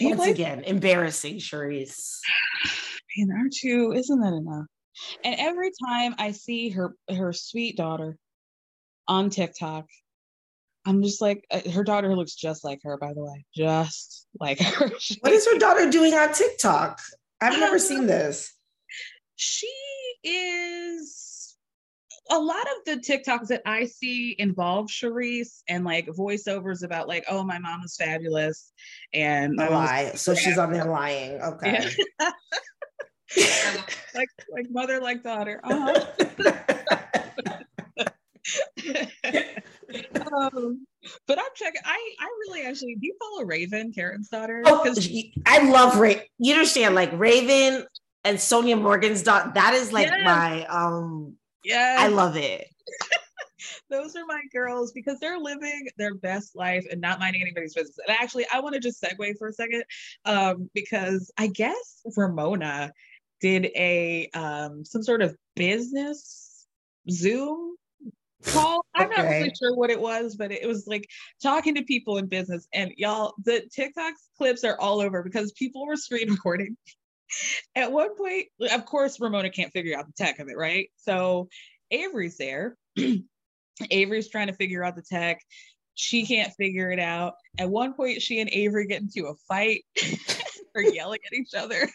Once again, embarrassing, Charisse. Man, aren't you? Isn't that enough? And every time I see her, her sweet daughter on TikTok, I'm just like, uh, her daughter looks just like her, by the way, just like her. What is her daughter doing on TikTok? I've never seen this. She is, a lot of the TikToks that I see involve Charisse and like voiceovers about like, oh, my mom is fabulous. And a lie. So she's on there lying. Okay. Yeah. like like mother like daughter uh-huh. um, but I'm checking I I really actually do you follow Raven, Karen's daughter? Oh, I love Raven. You understand, like Raven and Sonia Morgan's daughter, that is like yes. my um yeah I love it. Those are my girls because they're living their best life and not minding anybody's business. And actually I want to just segue for a second um because I guess Ramona did a um, some sort of business Zoom call. I'm okay. not really sure what it was, but it was like talking to people in business. And y'all, the TikTok clips are all over because people were screen recording. At one point, of course, Ramona can't figure out the tech of it, right? So Avery's there. Avery's trying to figure out the tech. She can't figure it out. At one point, she and Avery get into a fight. They're yelling at each other.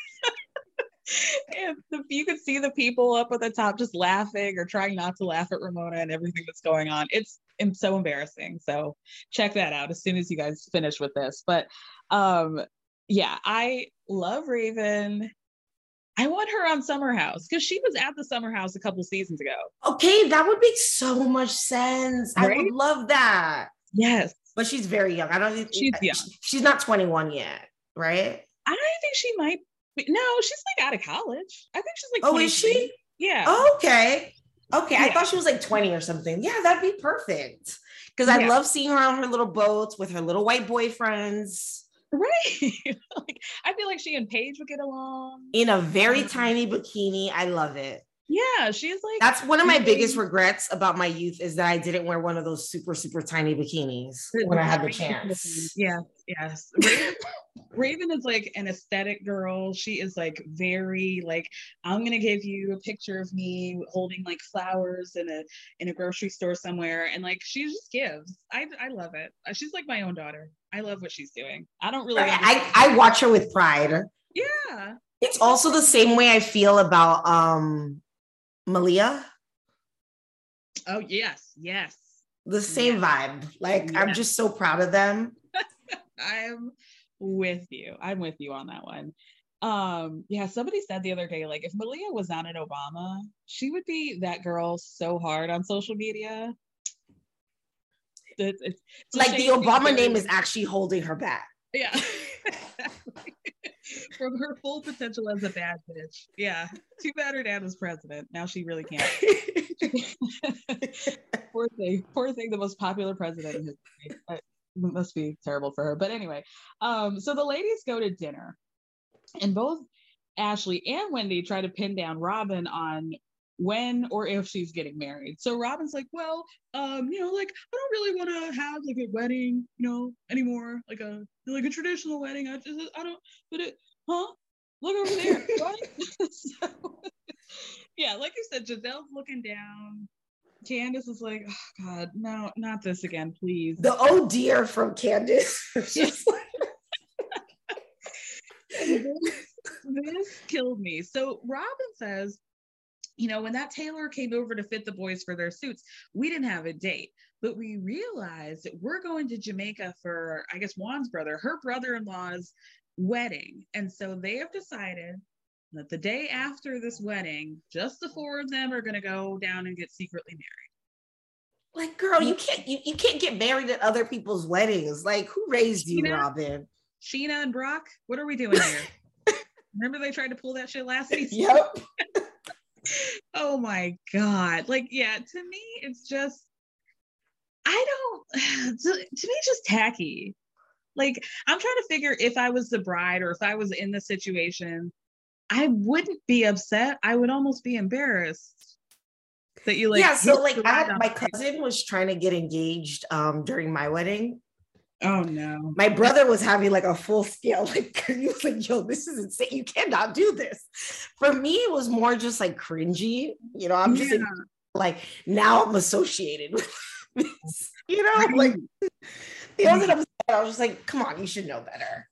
And the, you could see the people up at the top just laughing or trying not to laugh at Ramona and everything that's going on. It's, it's so embarrassing. So check that out as soon as you guys finish with this. But um, yeah, I love Raven. I want her on Summer House because she was at the Summer House a couple seasons ago. Okay, that would make so much sense. Right? I would love that. Yes. But she's very young. I don't think she's young. She's not twenty-one yet, right? I think she might No, she's like out of college. I think she's like, oh, is she? Yeah. Oh, okay. Okay. Yeah. I thought she was like twenty or something. Yeah, that'd be perfect. Because I yeah. love seeing her on her little boats with her little white boyfriends. Right. Like, I feel like she and Paige would get along. In a very tiny bikini. I love it. Yeah, she's like, that's one of my biggest regrets about my youth is that I didn't wear one of those super, super tiny bikinis when I had the chance. Yeah, yes. Raven, Raven is like an aesthetic girl. She is like very like, I'm gonna give you a picture of me holding like flowers in a in a grocery store somewhere, and like she just gives. I I love it. She's like my own daughter. I love what she's doing. I don't really. I I, I watch her with pride. Yeah. It's also the same way I feel about um. Malia. Oh, yes. Yes. The same yeah. vibe. Like, yes. I'm just so proud of them. I'm with you. I'm with you on that one. Um, yeah, somebody said the other day, like, if Malia was not an Obama, she would be that girl so hard on social media. It's, it's, it's like the Obama name is actually holding her back. Yeah. From her full potential as a bad bitch. Yeah. Too bad her dad was president. Now she really can't. Poor thing. Poor thing. The most popular president in history. It must be terrible for her. But anyway, um, so the ladies go to dinner, and both Ashley and Wendy try to pin down Robin on when or if she's getting married. So Robin's like, well, um, you know, like, I don't really want to have like a wedding, you know, anymore, like a like a traditional wedding. I just, I don't, but it, huh? Look over there. Right? So, yeah, like you said, Giselle's looking down. Candace is like, oh God, no, not this again, please. The oh dear from Candace. Just like, this, this killed me. So Robin says, you know, when that tailor came over to fit the boys for their suits, we didn't have a date, but we realized that we're going to Jamaica for, I guess, Juan's brother, her brother-in-law's wedding. And so they have decided that the day after this wedding, just the four of them are going to go down and get secretly married. Like, girl, you can't, you, you can't get married at other people's weddings. Like, who raised you, Sheena, Robin? Sheena and Brock, what are we doing here? Remember they tried to pull that shit last season? Yep. Oh my God. Like, yeah, to me, it's just, I don't, to, to me, it's just tacky. Like, I'm trying to figure if I was the bride or if I was in the situation, I wouldn't be upset. I would almost be embarrassed that you like. Yeah, so like I, my cousin was trying to get engaged um, during my wedding. Oh no. My brother was having like a full scale, like, he was like, yo, this is insane. You cannot do this. For me, it was more just like cringy. You know, I'm just yeah. like, now I'm associated with this. You know, like, it wasn't upset. I was just like, come on, you should know better.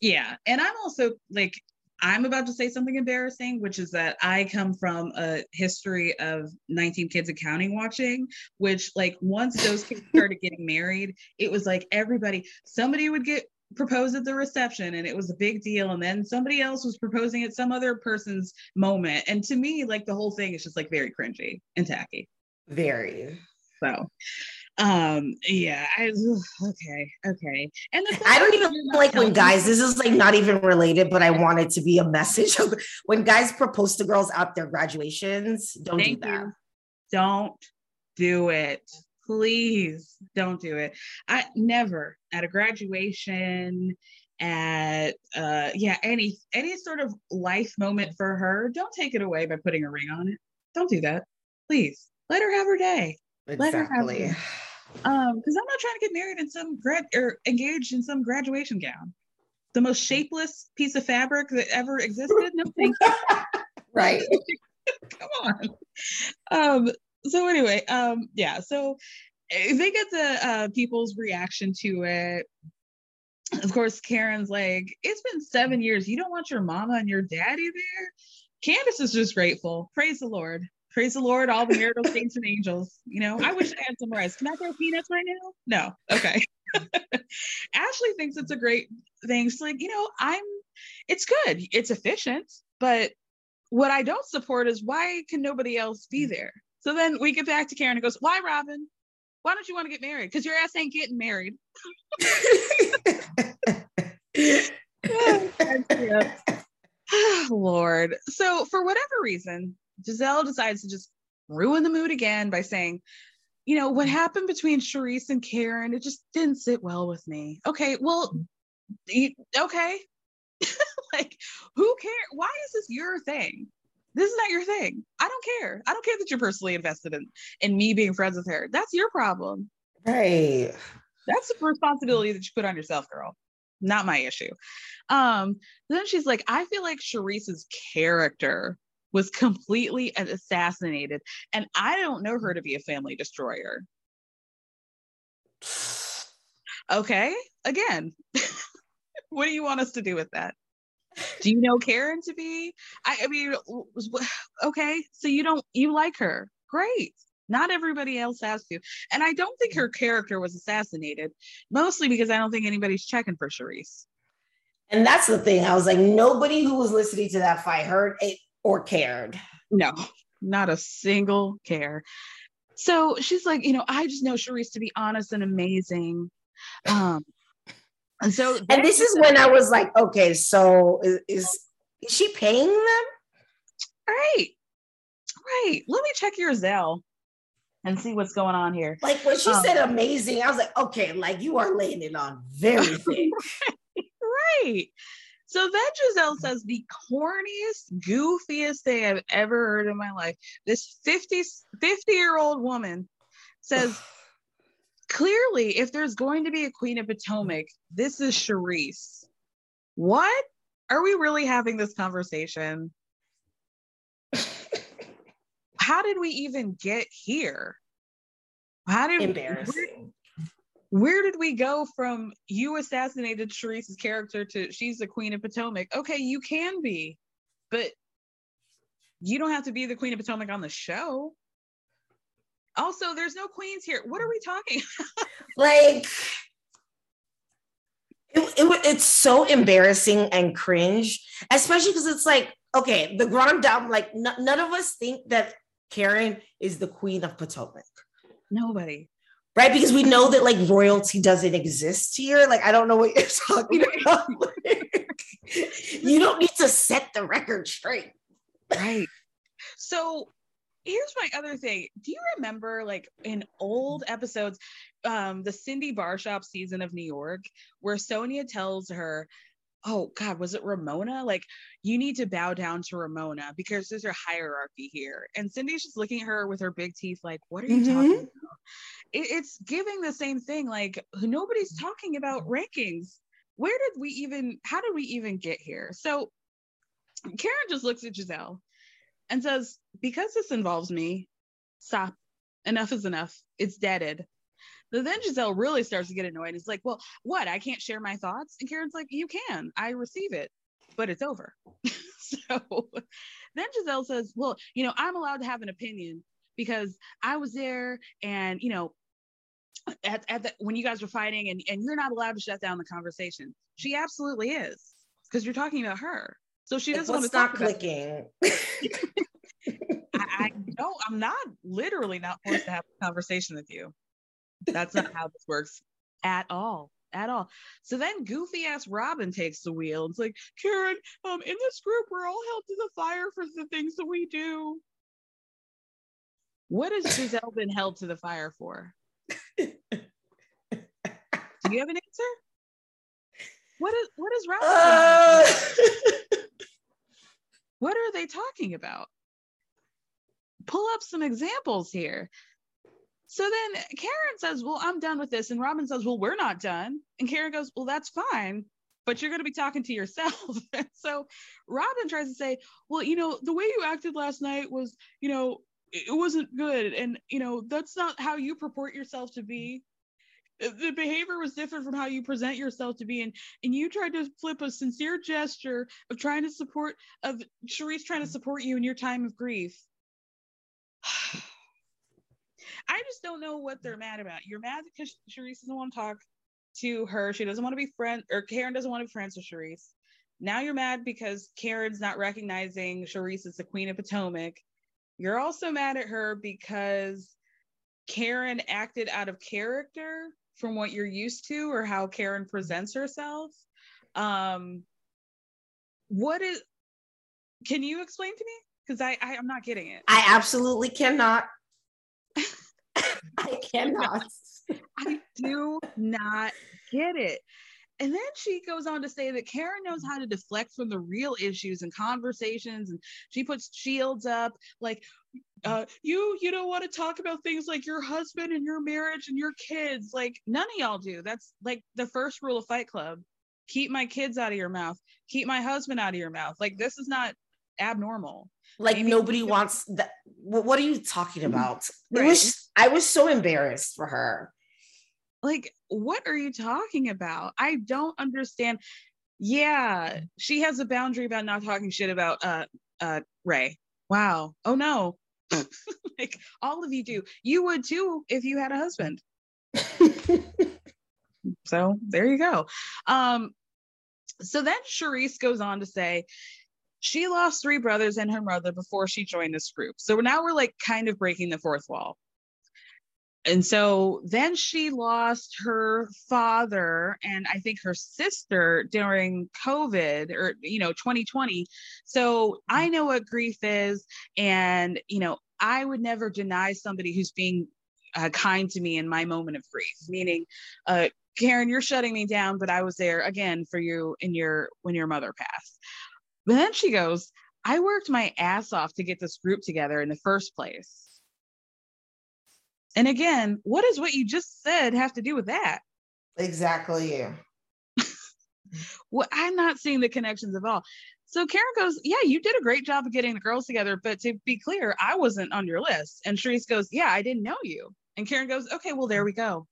Yeah. And I'm also like, I'm about to say something embarrassing, which is that I come from a history of nineteen Kids and Counting watching, which like once those kids started getting married, it was like everybody, somebody would get proposed at the reception and it was a big deal. And then somebody else was proposing at some other person's moment. And to me, like the whole thing is just like very cringy and tacky. Very. So, um, yeah, I, okay, okay. And the I don't even like when guys, this is like not even related, but I want it to be a message. Of, when guys propose to girls at their graduations, don't Thank do that. You. Don't do it. Please don't do it. I never at a graduation, at, uh, yeah, any, any sort of life moment for her. Don't take it away by putting a ring on it. Don't do that. Please let her have her day. Exactly. Um, because I'm not trying to get married in some grad or engaged in some graduation gown, the most shapeless piece of fabric that ever existed. No, thank you. Right. Come on. Um. So anyway. Um. Yeah. So they get the uh, people's reaction to it. Of course, Karen's like, "It's been seven years. You don't want your mama and your daddy there." Candace is just grateful. Praise the Lord. Praise the Lord, all the marital saints and angels. You know, I wish I had some rice. Can I throw peanuts right now? No. Okay. Ashley thinks it's a great thing. She's like, you know, I'm, it's good. It's efficient. But what I don't support is why can nobody else be there? So then we get back to Karen and goes, why, Robin? Why don't you want to get married? Because your ass ain't getting married. Oh, Lord. So for whatever reason, Giselle decides to just ruin the mood again by saying, you know, what happened between Charisse and Karen, it just didn't sit well with me. Okay, well, okay. Like, who cares? Why is this your thing? This is not your thing. I don't care. I don't care that you're personally invested in, in me being friends with her. That's your problem. Right. That's the responsibility that you put on yourself, girl. Not my issue. Um, then she's like, I feel like Charisse's character was completely assassinated, and I don't know her to be a family destroyer. Okay, again, what do you want us to do with that? Do you know Karen to be? I, I mean, okay, so you don't, you like her. Great. Not everybody else has to. And I don't think her character was assassinated, mostly because I don't think anybody's checking for Charisse. And that's the thing. I was like, nobody who was listening to that fight heard it or cared. No, not a single care. So she's like, you know, I just know Charisse to be honest and amazing. Um, and so, and this is when I was like, okay, so is, is, is she paying them? All right. All right. Let me check your Zelle and see what's going on here. Like when she um, said amazing, I was like, okay, like you are laying it on very thick. Right, right. So then Giselle says the corniest, goofiest thing I've ever heard in my life. This fifty, fifty-year-old woman says, clearly, if there's going to be a Queen of Potomac, this is Charisse. What? Are we really having this conversation? How did we even get here? How did embarrassing. Where, where did we go from you assassinated Charisse's character to she's the Queen of Potomac? Okay, you can be, but you don't have to be the Queen of Potomac on the show. Also, there's no queens here. What are we talking about? Like, it, it, it's so embarrassing and cringe, especially because it's like, okay, the ground down, like n- none of us think that Karen is the Queen of Potomac. Nobody. Right? Because we know that like royalty doesn't exist here. Like, I don't know what you're talking about. You don't need to set the record straight. Right. So here's my other thing. Do you remember like in old episodes, um, the Cindy Barshop season of New York, where Sonia tells her, oh God, was it Ramona? Like, you need to bow down to Ramona because there's a hierarchy here. And Cindy's just looking at her with her big teeth, like, what are you mm-hmm. talking about? It, it's giving the same thing. Like, nobody's talking about rankings. Where did we even, how did we even get here? So Karen just looks at Giselle and says, because this involves me, stop. Enough is enough. It's deaded. So then Giselle really starts to get annoyed. It's like, well, what? I can't share my thoughts? And Karen's like, you can. I receive it, but it's over. So then Giselle says, well, you know, I'm allowed to have an opinion because I was there and, you know, at, at the, when you guys were fighting and, and you're not allowed to shut down the conversation. She absolutely is because you're talking about her. So she doesn't want to stop clicking. I, I don't, I'm not literally not forced to have a conversation with you. That's not how this works at all, at all. So then goofy ass Robin takes the wheel. It's like, Karen, um, in this group, we're all held to the fire for the things that we do. What has Giselle been held to the fire for? Do you have an answer? What is, what is Robin? Uh... What are they talking about? Pull up some examples here. So then Karen says, well, I'm done with this. And Robin says, well, we're not done. And Karen goes, well, that's fine, but you're going to be talking to yourself. So Robin tries to say, well, you know, the way you acted last night was, you know, it wasn't good. And, you know, that's not how you purport yourself to be. The behavior was different from how you present yourself to be. And, and you tried to flip a sincere gesture of trying to support, of Charisse trying to support you in your time of grief. I just don't know what they're mad about. You're mad because Charisse doesn't want to talk to her. She doesn't want to be friends, or Karen doesn't want to be friends with Charisse. Now you're mad because Karen's not recognizing Charisse as the Queen of Potomac. You're also mad at her because Karen acted out of character from what you're used to or how Karen presents herself. Um, what is, Can you explain to me? Because I, I I'm not getting it. I absolutely cannot. I cannot. I do not get it. And then she goes on to say that Karen knows how to deflect from the real issues and conversations, and she puts shields up like, uh, you you don't want to talk about things like your husband and your marriage and your kids. Like, none of y'all do. That's like the first rule of Fight Club. Keep my kids out of your mouth. Keep my husband out of your mouth. Like, this is not abnormal. Like, Maybe nobody you know, wants that. What are you talking about? Right. It was, I was so embarrassed for her. Like, what are you talking about? I don't understand. Yeah, she has a boundary about not talking shit about uh uh Ray. Wow. Oh no. Like, all of you do. You would too if you had a husband. So there you go. Um, so then Charisse goes on to say she lost three brothers and her mother before she joined this group. So now we're like kind of breaking the fourth wall. And so then she lost her father and I think her sister during COVID, or, you know, twenty twenty. So I know what grief is. And, you know, I would never deny somebody who's being uh, kind to me in my moment of grief, meaning, uh, Karen, you're shutting me down, but I was there again for you in your, when your mother passed. But then she goes, I worked my ass off to get this group together in the first place. And again, what does what you just said have to do with that? Exactly. Yeah. Well, I'm not seeing the connections at all. So Karen goes, yeah, you did a great job of getting the girls together. But to be clear, I wasn't on your list. And Charisse goes, yeah, I didn't know you. And Karen goes, okay, well, there we go.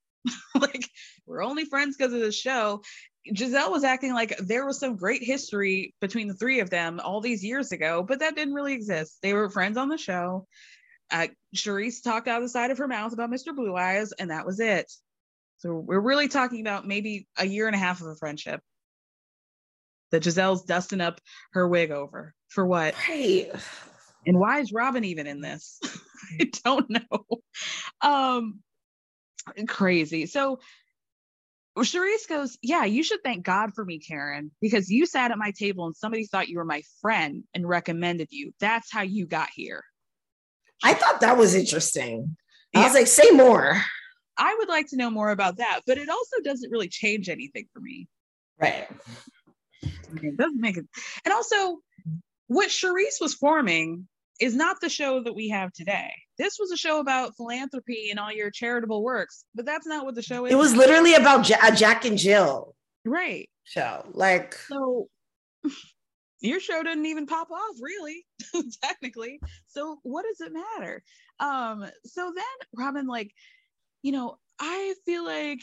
Like, we're only friends because of the show. Giselle was acting like there was some great history between the three of them all these years ago, but that didn't really exist. They were friends on the show. Uh, Charisse talked out of the side of her mouth about Mister Blue Eyes, and that was it. So we're really talking about maybe a year and a half of a friendship that Giselle's dusting up her wig over. For what? Right. And why is Robin even in this? I don't know. Um, crazy. So Charisse goes, yeah, you should thank God for me, Karen, because you sat at my table and somebody thought you were my friend and recommended you. That's how you got here. I thought that was interesting. I yeah. was like, say more. I would like to know more about that, but it also doesn't really change anything for me. Right. It doesn't make it. And also, what Charisse was forming is not the show that we have today. This was a show about philanthropy and all your charitable works, but that's not what the show is. It was literally about J- a Jack and Jill. Right. Show. Like, so your show didn't even pop off, really, technically. So what does it matter? Um, so then Robin, like, you know, I feel like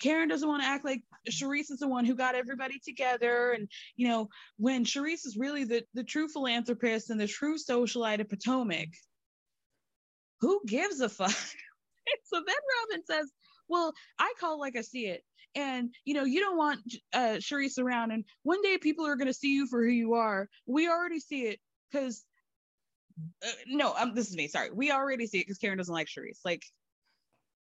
Karen doesn't want to act like Charisse is the one who got everybody together. And, you know, when Charisse is really the, the true philanthropist and the true socialite of Potomac, who gives a fuck? So then Robin says, well, I call like I see it. And, you know, you don't want uh, Charisse around. And one day people are going to see you for who you are. We already see it because, uh, no, um, this is me. Sorry. We already see it because Karen doesn't like Charisse. Like,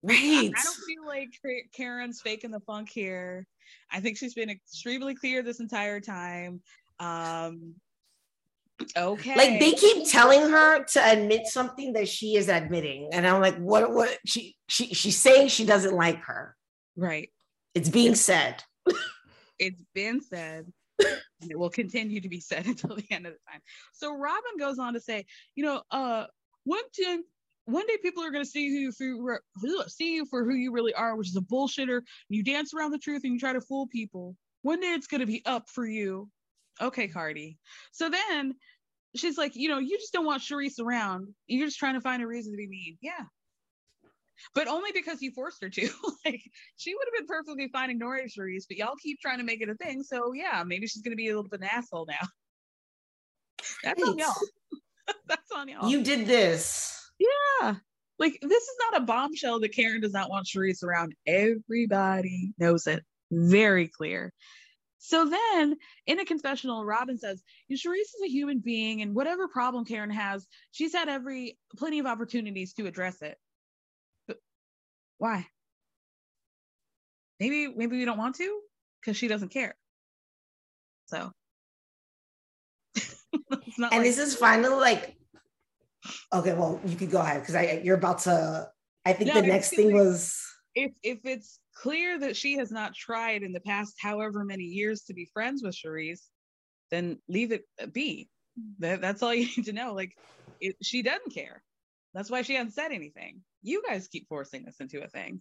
right. I, I don't feel like Karen's faking the funk here. I think she's been extremely clear this entire time. Um, okay. Like, they keep telling her to admit something that she is admitting. And I'm like, what, what she, she, she's saying she doesn't like her. Right. It's being said. It's been said. And it will continue to be said until the end of the time. So Robin goes on to say, you know, uh, one day, one day people are going to see you for see you for who you really are, which is a bullshitter. You dance around the truth and you try to fool people. One day it's going to be up for you. Okay, Cardi. So then she's like, you know, you just don't want Charisse around. You're just trying to find a reason to be mean. Yeah. But only because you forced her to. Like, she would have been perfectly fine ignoring Charisse, but y'all keep trying to make it a thing. So yeah, maybe she's gonna be a little bit of an asshole now. That's right. on y'all. That's on y'all. You did this. Yeah. Like, this is not a bombshell that Karen does not want Charisse around. Everybody knows it. Very clear. So then in a confessional, Robin says, Charisse is a human being, and whatever problem Karen has, she's had every plenty of opportunities to address it. Why? Maybe, maybe we don't want to because she doesn't care. So It's not. And like- this is finally like, okay, well, you could go ahead because I you're about to. I think no, the next thing was if if it's clear that she has not tried in the past however many years to be friends with Charisse, then leave it be. That, that's all you need to know. Like, it, she doesn't care. That's why she hasn't said anything. You guys keep forcing this into a thing.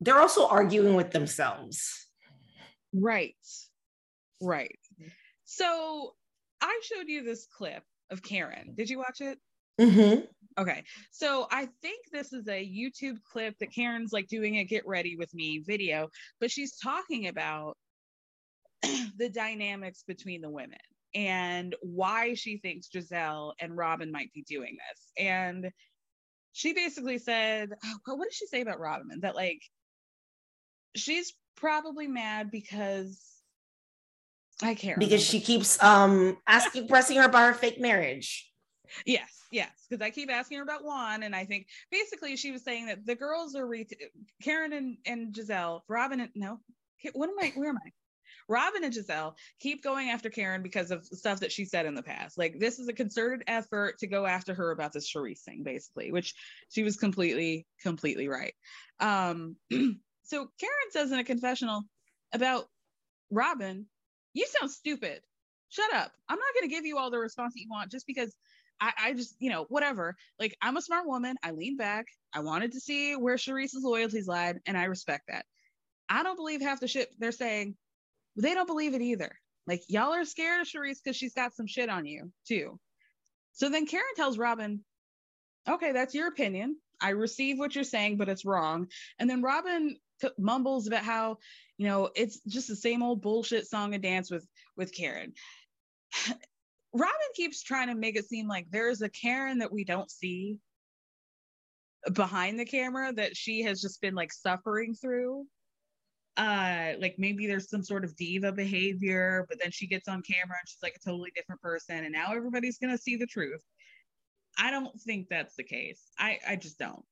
They're also arguing with themselves. Right. Right. So I showed you this clip of Karen. Did you watch it? Mm-hmm. Okay. So I think this is a YouTube clip that Karen's like doing a get ready with me video, but she's talking about the dynamics between the women and why she thinks Giselle and Robin might be doing this. And she basically said, oh, God, what did she say about Robin? That like, she's probably mad because I can't remember. Because she keeps um asking, pressing her about her fake marriage. Yes, yes. Because I keep asking her about Juan. And I think basically she was saying that the girls are, re- Karen and, and Giselle, Robin and, no, what am I, where am I? Robin and Giselle keep going after Karen because of stuff that she said in the past. Like, this is a concerted effort to go after her about this Charisse thing, basically, which she was completely, completely right. Um, so Karen says in a confessional about Robin, you sound stupid. Shut up. I'm not going to give you all the response that you want just because I, I just, you know, whatever. Like, I'm a smart woman. I lean back. I wanted to see where Charisse's loyalties lied, and I respect that. I don't believe half the shit they're saying. They don't believe it either. Like, y'all are scared of Charisse because she's got some shit on you too. So then Karen tells Robin, okay, that's your opinion. I receive what you're saying, but it's wrong. And then Robin t- mumbles about how, you know, it's just the same old bullshit song and dance with, with Karen. Robin keeps trying to make it seem like there's a Karen that we don't see behind the camera that she has just been like suffering through. Uh, like maybe there's some sort of diva behavior, but then she gets on camera and she's like a totally different person, and now everybody's gonna see the truth. I don't think that's the case. I, I just don't.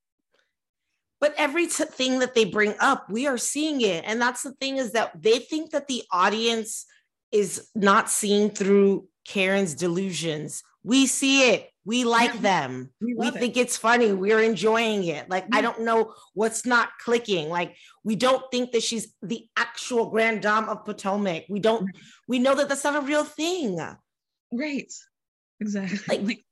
But every t- thing that they bring up, we are seeing it, and that's the thing, is that they think that the audience is not seeing through Karen's delusions. We see it. We like yeah, them. We, we think it. It's funny. We're enjoying it. Like, yeah. I don't know what's not clicking. Like, we don't think that she's the actual Grand Dame of Potomac. We don't, right. We know that that's not a real thing. Right. Exactly. Like, like,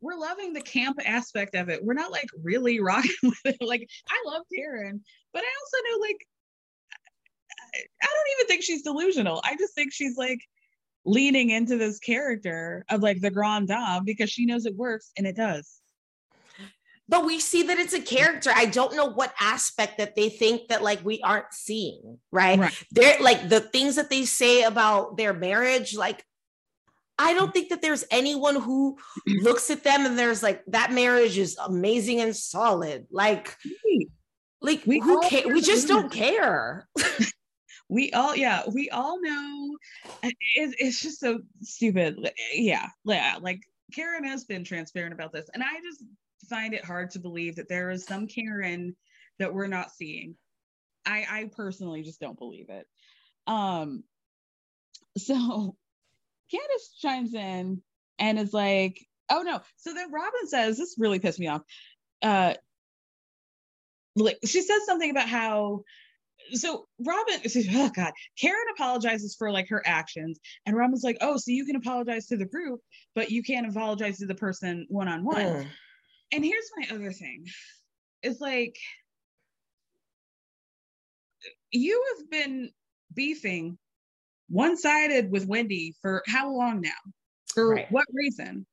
we're loving the camp aspect of it. We're not like really rocking with it. Like, I love Karen, but I also know, like, I don't even think she's delusional. I just think she's like, leaning into this character of like the Grand Dame because she knows it works, and it does. But we see that it's a character. I don't know what aspect that they think that like we aren't seeing, right? Right. They're like the things that they say about their marriage. Like, I don't think that there's anyone who looks at them and there's like, that marriage is amazing and solid. Like, we, like we who cares? We just don't care. We all, yeah, we all know. It, it's just so stupid. Yeah, yeah. Like, Karen has been transparent about this. And I just find it hard to believe that there is some Karen that we're not seeing. I, I personally just don't believe it. Um, so Candace chimes in and is like, oh no. So then Robin says, this really pissed me off. Uh, like, she says something about how, so Robin, oh God, Karen apologizes for like her actions, and Robin's like, oh, so you can apologize to the group, but you can't apologize to the person one-on-one. Mm. And here's my other thing. It's like, you have been beefing one-sided with Wendy for how long now? For right. What reason?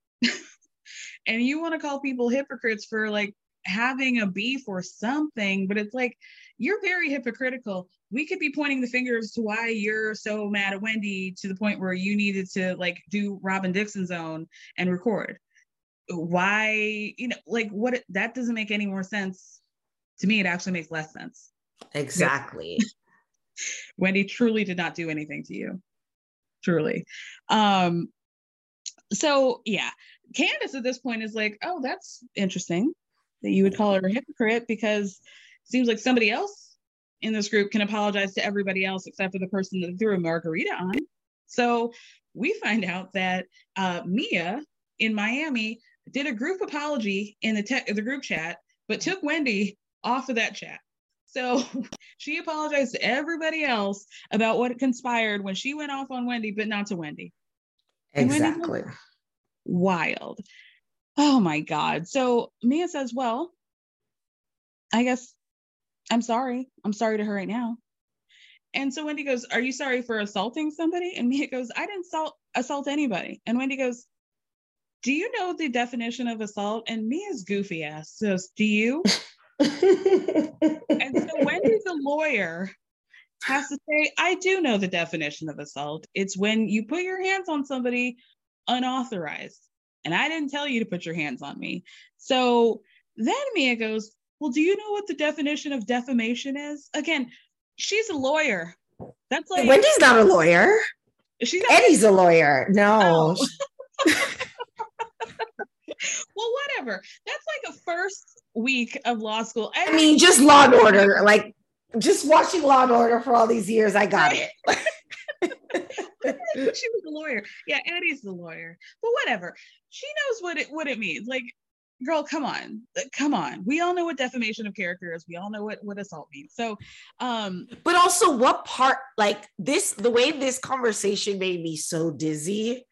And you want to call people hypocrites for like having a beef or something, but it's like, you're very hypocritical. We could be pointing the fingers to why you're so mad at Wendy to the point where you needed to like do Robin Dixon's own and record. Why, you know, like what, that doesn't make any more sense to me. It actually makes less sense. Exactly. Wendy truly did not do anything to you. Truly. Um, so yeah, Candace at this point is like, oh, that's interesting that you would call her a hypocrite, because it seems like somebody else in this group can apologize to everybody else except for the person that threw a margarita on. So we find out that uh, Mia in Miami did a group apology in the, te- the group chat, but took Wendy off of that chat. So she apologized to everybody else about what conspired when she went off on Wendy, but not to Wendy. Exactly. Wendy, wild. Oh my God. So Mia says, well, I guess I'm sorry. I'm sorry to her right now. And so Wendy goes, are you sorry for assaulting somebody? And Mia goes, I didn't assault, assault anybody. And Wendy goes, do you know the definition of assault? And Mia's goofy ass says, do you? And so Wendy's a lawyer has to say, I do know the definition of assault. It's when you put your hands on somebody unauthorized. And I didn't tell you to put your hands on me. So then Mia goes, well, do you know what the definition of defamation is? Again, she's a lawyer. That's like Wendy's not a lawyer. She's not Eddie's a lawyer. No. Oh. Well, whatever. That's like a first week of law school. I, I mean, just Law and Order. Like, just watching Law and Order for all these years, I got it. She was a lawyer. Yeah, Eddie's the lawyer. But whatever. She knows what it what it means. Like, girl, come on. Come on. We all know what defamation of character is. We all know what, what assault means. So, um, but also what part, like this, the way this conversation made me so dizzy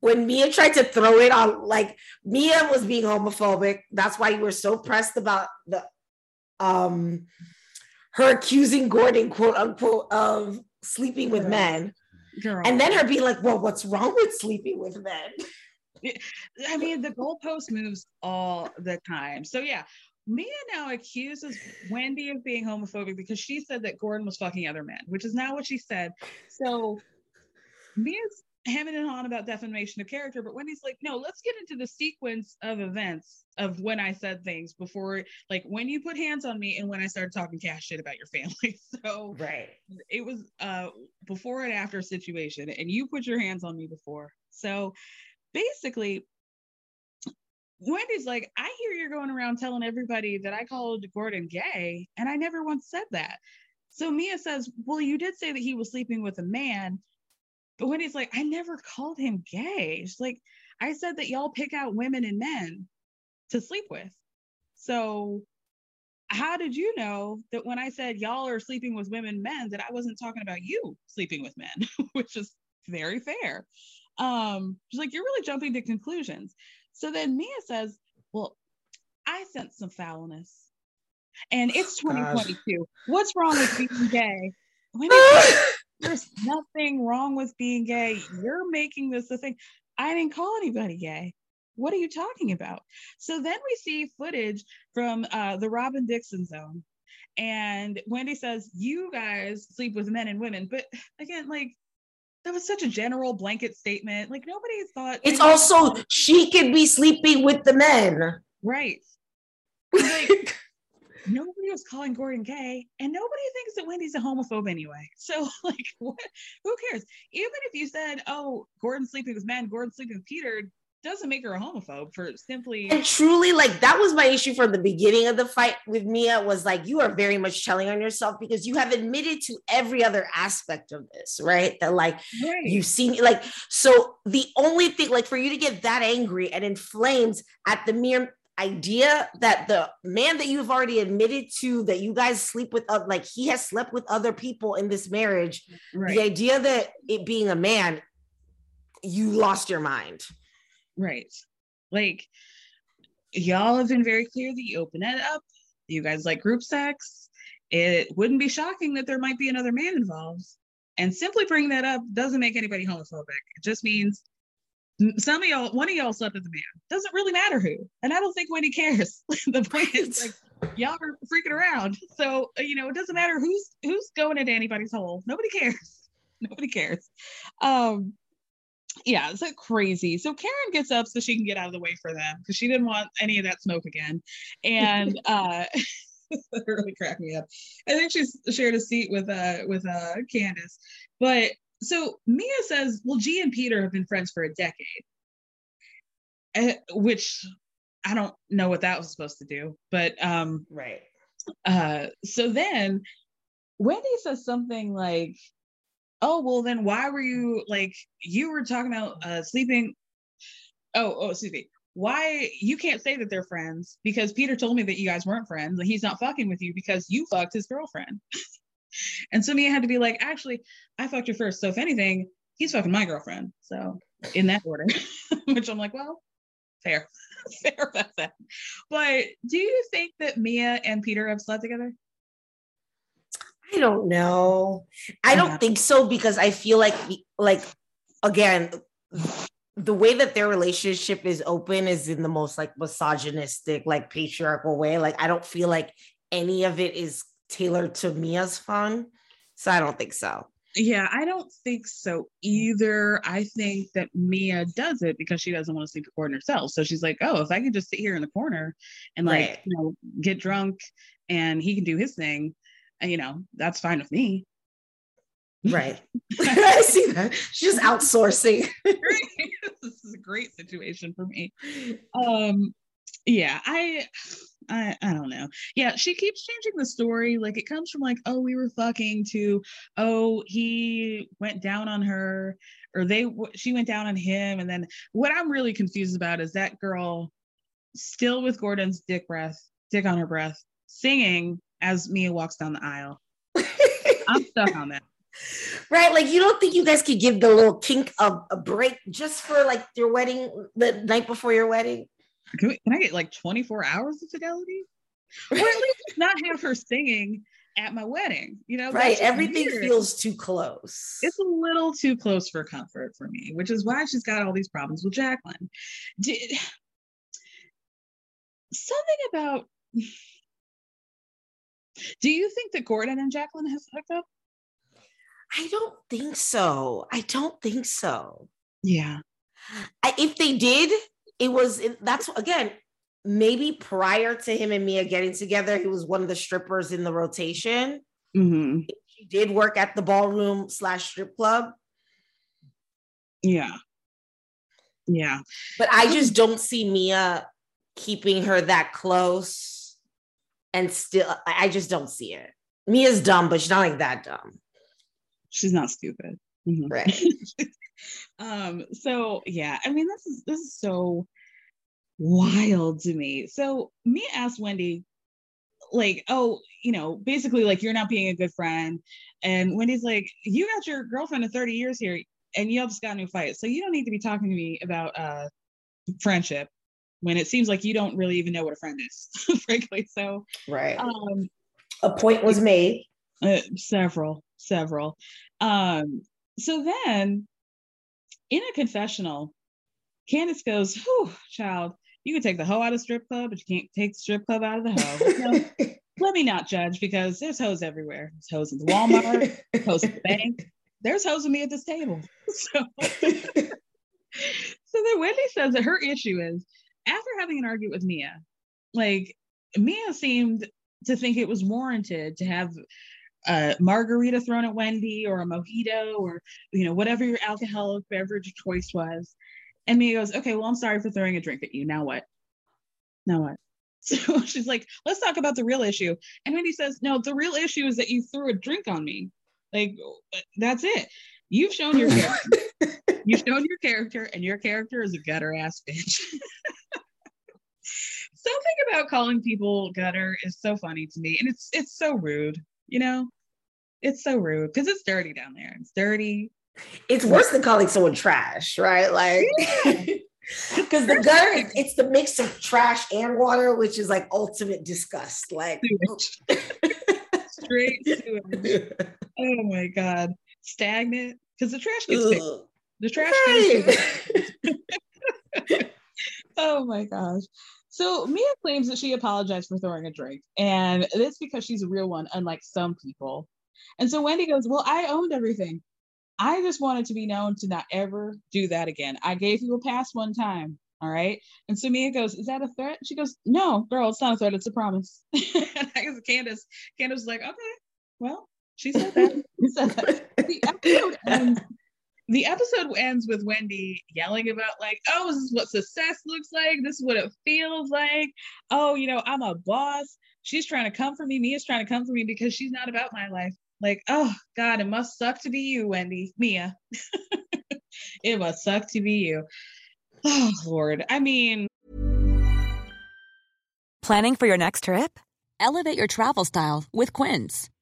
when Mia tried to throw it on, like Mia was being homophobic. That's why you were so pressed about the, um, her accusing Gordon, quote unquote, of sleeping with Girl. men. Girl. And then her being like, well, what's wrong with sleeping with men? I mean, the goalpost moves all the time. So yeah, Mia now accuses Wendy of being homophobic because she said that Gordon was fucking other men, which is not what she said. So Mia's hemming and hawing about defamation of character, but Wendy's like, no, let's get into the sequence of events of when I said things before, like when you put hands on me and when I started talking cash shit about your family. So right, it was uh, before and after situation, and you put your hands on me before. So basically, Wendy's like, I hear you're going around telling everybody that I called Gordon gay, and I never once said that. So Mia says, well, you did say that he was sleeping with a man, but Wendy's like, I never called him gay. She's like, I said that y'all pick out women and men to sleep with. So how did you know that when I said y'all are sleeping with women and men, that I wasn't talking about you sleeping with men, which is very fair. Um, she's like, you're really jumping to conclusions. So then Mia says, well, I sense some foulness and it's twenty twenty-two. What's wrong with being gay? Says, there's nothing wrong with being gay. You're making this a thing. I didn't call anybody gay. What are you talking about? So then we see footage from uh, the Robin Dixon zone. And Wendy says, you guys sleep with men and women. But again, like, that was such a general blanket statement. Like nobody thought. It's also, she could be sleeping with the men. Right. Like, nobody was calling Gordon gay, and nobody thinks that Wendy's a homophobe anyway. So like, what? Who cares? Even if you said, oh, Gordon's sleeping with men, Gordon's sleeping with Peter, doesn't make her a homophobe for simply. And truly, like, that was my issue from the beginning of the fight with Mia, was like, you are very much telling on yourself because you have admitted to every other aspect of this, right? That like, right. You've seen, like, so the only thing, like, for you to get that angry and inflamed at the mere idea that the man that you've already admitted to, that you guys sleep with, uh, like, he has slept with other people in this marriage, right. The idea that it being a man, you lost your mind. Right. Like, y'all have been very clear that you open it up. You guys like group sex. It wouldn't be shocking that there might be another man involved. And simply bringing that up doesn't make anybody homophobic. It just means some of y'all, one of y'all slept with the man. Doesn't really matter who. And I don't think Wendy cares. The point is, like, y'all are freaking around. So, you know, it doesn't matter who's who's going into anybody's hole. Nobody cares. Nobody cares. Um, Yeah, it's like crazy. So Karen gets up so she can get out of the way for them because she didn't want any of that smoke again. And uh, it really cracked me up. I think she shared a seat with uh with uh Candace. But so Mia says, well, G and Peter have been friends for a decade, uh, which I don't know what that was supposed to do. But um, right. Uh, so then Wendy says something like, oh, well then why were you, like, you were talking about uh, sleeping. Oh, oh, excuse me. Why you can't say that they're friends because Peter told me that you guys weren't friends and he's not fucking with you because you fucked his girlfriend. And so Mia had to be like, actually, I fucked her first. So if anything, he's fucking my girlfriend. So in that order, which I'm like, well, fair, fair about that. But do you think that Mia and Peter have slept together? I don't know. I don't uh, think so, because I feel like, like, again, the way that their relationship is open is in the most like misogynistic, like patriarchal way. Like, I don't feel like any of it is tailored to Mia's fun. So I don't think so. Yeah, I don't think so either. I think that Mia does it because she doesn't want to sleep with Gordon herself. So she's like, oh, if I can just sit here in the corner and like, right. you know, get drunk and he can do his thing, you know, that's fine with me. Right. I see that. She's just outsourcing. This is a great situation for me. Um, yeah, I... I, I don't know. Yeah, she keeps changing the story. Like, it comes from like, oh, we were fucking to, oh, he went down on her, or they she went down on him. And then what I'm really confused about is that girl still with Gordon's dick breath, dick on her breath, singing as Mia walks down the aisle. I'm stuck on that. Right, like, you don't think you guys could give the little kink a, a break just for like your wedding, the night before your wedding? Can, we, can I get like twenty-four hours of fidelity? Or at least not have her singing at my wedding, you know? Right, everything weird. Feels too close. It's a little too close for comfort for me, which is why she's got all these problems with Jacqueline. Did, something about, do you think that Gordon and Jacqueline have hooked up? I don't think so. I don't think so. Yeah. I, if they did... It was, that's, again, maybe prior to him and Mia getting together, he was one of the strippers in the rotation. Mm-hmm. She did work at the ballroom slash strip club. Yeah. Yeah. But I just don't see Mia keeping her that close. And still, I just don't see it. Mia's dumb, but she's not like that dumb. She's not stupid. Mm-hmm. Right. um so yeah I mean this is this is so wild to me. So Mia asked Wendy, like, oh, you know, basically like, you're not being a good friend. And Wendy's like, you got your girlfriend of thirty years here and you all just got into a fight, so you don't need to be talking to me about uh friendship when it seems like you don't really even know what a friend is. Frankly. So right, um a point was made. uh, several several um So then, in a confessional, Candace goes, whew, child, you can take the hoe out of strip club, but you can't take the strip club out of the hoe. So, let me not judge, because there's hoes everywhere. There's hoes at the Walmart, hoes at the bank. There's hoes with me at this table. So, so then Wendy says that her issue is, after having an argument with Mia, like, Mia seemed to think it was warranted to have a uh, margarita thrown at Wendy, or a mojito, or, you know, whatever your alcoholic beverage choice was. And Mia goes, okay, well, I'm sorry for throwing a drink at you. Now what? Now what? So she's like, let's talk about the real issue. And Wendy says, no, the real issue is that you threw a drink on me. Like, that's it. You've shown your character. You've shown your character, and your character is a gutter ass bitch. Something about calling people gutter is so funny to me. And it's it's so rude. You know, it's so rude because it's dirty down there. It's dirty. It's worse than calling someone trash, right? Like, because yeah. The gutter, it's the mix of trash and water, which is like ultimate disgust. Like, straight sewage. Oh my God. Stagnant. Because the trash gets picked. The trash gets picked. Oh my gosh. So Mia claims that she apologized for throwing a drink, and that's because she's a real one, unlike some people. And so Wendy goes, well, I owned everything. I just wanted to be known to not ever do that again. I gave you a pass one time. All right. And so Mia goes, is that a threat? She goes, no, girl, it's not a threat. It's a promise. And I guess Candace, Candace was like, okay, well, she said that. She said that. The episode ends. The episode ends with Wendy yelling about, like, oh, this is what success looks like. This is what it feels like. Oh, you know, I'm a boss. She's trying to come for me. Mia's trying to come for me because she's not about my life. Like, oh God, it must suck to be you, Wendy, Mia. It must suck to be you. Oh Lord. I mean. Planning for your next trip? Elevate your travel style with Quince.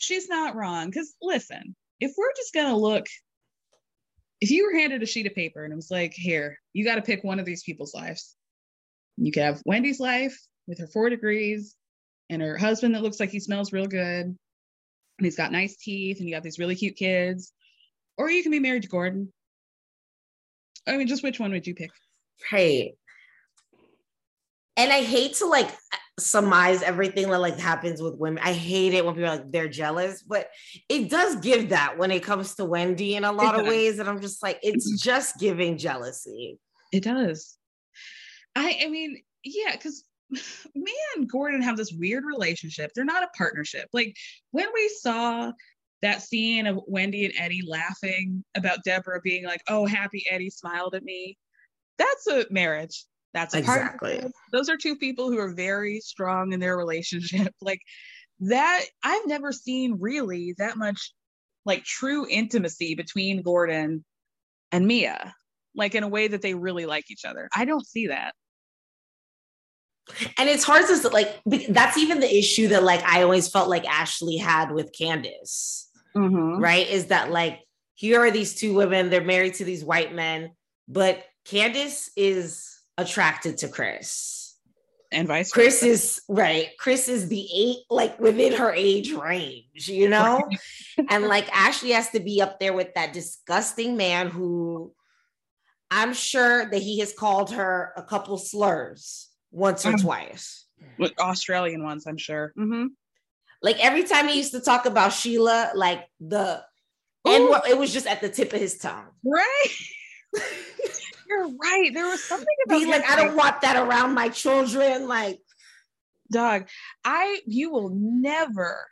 She's not wrong, because listen, if we're just gonna look, if you were handed a sheet of paper and it was like, here, you got to pick one of these people's lives, you could have Wendy's life with her four degrees and her husband that looks like he smells real good and he's got nice teeth and you got these really cute kids, or you can be married to Gordon. I mean, just which one would you pick? Right. And I hate to like surmise everything that like happens with women. I hate it when people are like, they're jealous, but it does give that when it comes to Wendy in a lot it of does. ways. And I'm just like, it's just giving jealousy. It does. I, I mean, yeah, because me and Gordon have this weird relationship. They're not a partnership. Like when we saw that scene of Wendy and Eddie laughing about Deborah being like, oh, happy Eddie smiled at me. That's a marriage. That's exactly. Those are two people who are very strong in their relationship. Like that, I've never seen really that much like true intimacy between Gordon and Mia, like in a way that they really like each other. I don't see that. And it's hard to like, that's even the issue that like, I always felt like Ashley had with Candace, mm-hmm. right? Is that like, here are these two women, they're married to these white men, but Candace is attracted to Chris and vice Chris versa. is right Chris is the eight like within her age range, you know. And like Ashley has to be up there with that disgusting man who I'm sure that he has called her a couple slurs once or um, twice, with Australian ones, I'm sure. Mm-hmm. Like every time he used to talk about Sheila, like the and it was just at the tip of his tongue, right? You're right. There was something about being like, I don't want that around my children. Like, dog, I, you will never,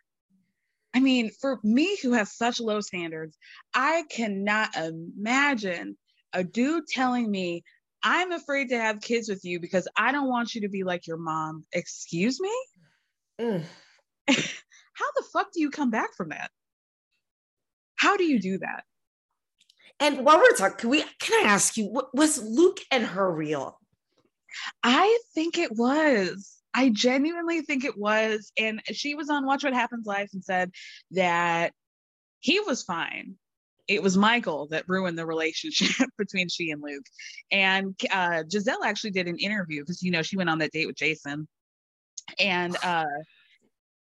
I mean, for me who has such low standards, I cannot imagine a dude telling me, I'm afraid to have kids with you because I don't want you to be like your mom. Excuse me? Mm. How the fuck do you come back from that? How do you do that? And while we're talking, can we, can I ask you, was Luke and her real? I think it was. I genuinely think it was. And she was on Watch What Happens Live and said that he was fine. It was Michael that ruined the relationship between she and Luke. And uh, Giselle actually did an interview because, you know, she went on that date with Jason. And uh,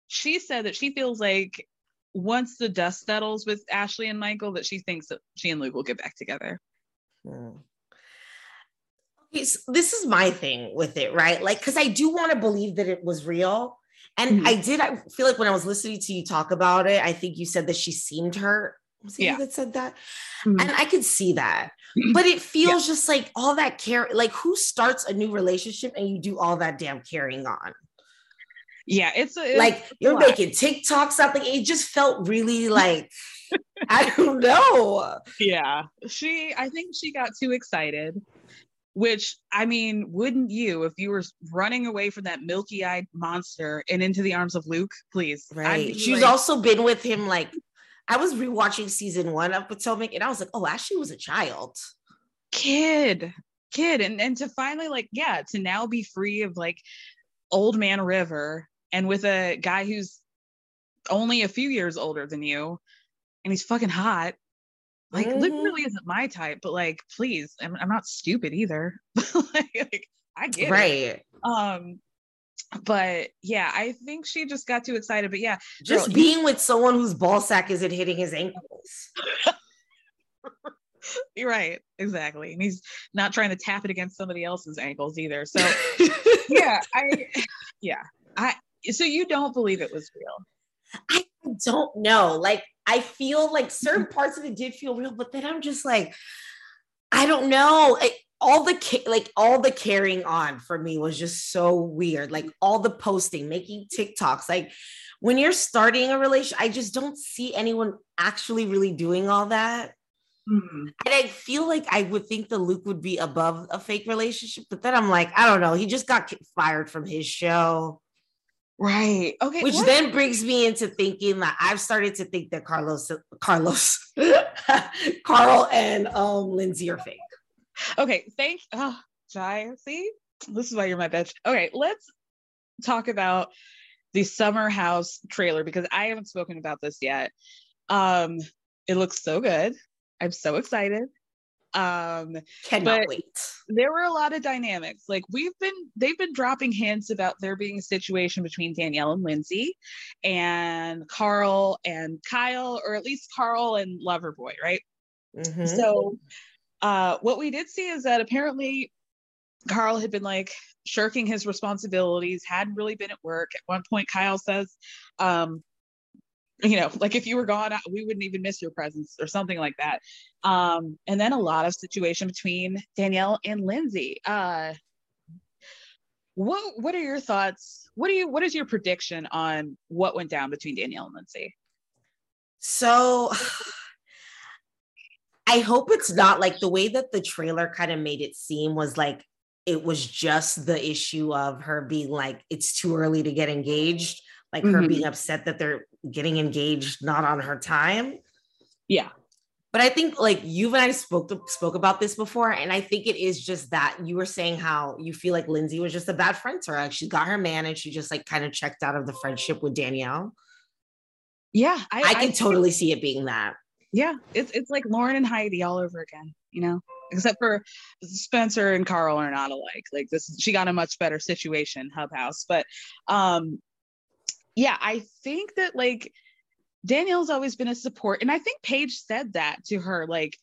she said that she feels like once the dust settles with Ashley and Michael, that she thinks that she and Luke will get back together. Hmm. Okay, so this is my thing with it, right? Like, because I do want to believe that it was real. And mm-hmm. I did, I feel like when I was listening to you talk about it, I think you said that she seemed hurt. Was it yeah. you that said that? Mm-hmm. And I could see that. But it feels yeah. just like all that care, like who starts a new relationship and you do all that damn carrying on? Yeah, it's, a, it's like you're lot. making TikTok something. It just felt really like, I don't know. Yeah, she, I think she got too excited, which I mean, wouldn't you if you were running away from that milky eyed monster and into the arms of Luke, please? Right. She's like, also been with him. Like I was rewatching season one of Potomac and I was like, oh, Ashley was a child. Kid, kid. And, and to finally like, yeah, to now be free of like old man River. And with a guy who's only a few years older than you and he's fucking hot. Like, mm-hmm. Luke really isn't my type, but like, please, I'm, I'm not stupid either. like, like, I get right. it. Right. Um, but yeah, I think she just got too excited. But yeah, just girl, being with someone whose ball sack isn't hitting his ankles. You're right, exactly. And he's not trying to tap it against somebody else's ankles either. So yeah, I yeah, I so you don't believe it was real? I don't know. Like, I feel like certain parts of it did feel real, but then I'm just like, I don't know. Like, all the like all the carrying on for me was just so weird. Like, all the posting, making TikToks. Like, when you're starting a relationship, I just don't see anyone actually really doing all that. Mm-hmm. And I feel like I would think that Luke would be above a fake relationship, but then I'm like, I don't know. He just got fired from his show. Right. Okay. Which what? Then brings me into thinking that I've started to think that Carlos, Carlos, Carl and um, Lindsay are fake. Okay. Thank you. Oh, Jai, see, this is why you're my bitch. Okay. Let's talk about the Summer House trailer because I haven't spoken about this yet. Um, it looks so good. I'm so excited. Um, Cannot wait. There were a lot of dynamics. Like we've been, they've been dropping hints about there being a situation between Danielle and Lindsay and Carl and Kyle, or at least Carl and Loverboy, right? Mm-hmm. So uh, what we did see is that apparently Carl had been like shirking his responsibilities, hadn't really been at work. At one point, Kyle says, um, you know, like if you were gone, we wouldn't even miss your presence or something like that. Um, and then a lot of situation between Danielle and Lindsay. Uh, what, what are your thoughts? What do you, what is your prediction on what went down between Danielle and Lindsay? So I hope it's not like the way that the trailer kind of made it seem was like, it was just the issue of her being like, it's too early to get engaged. Like her mm-hmm. being upset that they're getting engaged, not on her time. Yeah. But I think like you and I spoke to, spoke about this before. And I think it is just that you were saying how you feel like Lindsay was just a bad friend to her. Like she got her man and she just like kind of checked out of the friendship with Danielle. Yeah. I, I can I, totally I, see it being that. Yeah. It's, it's like Lauren and Heidi all over again, you know, except for Spencer and Carl are not alike. Like this, she got a much better situation, Hub House, but, um, yeah, I think that like Danielle's always been a support. And I think Paige said that to her, like,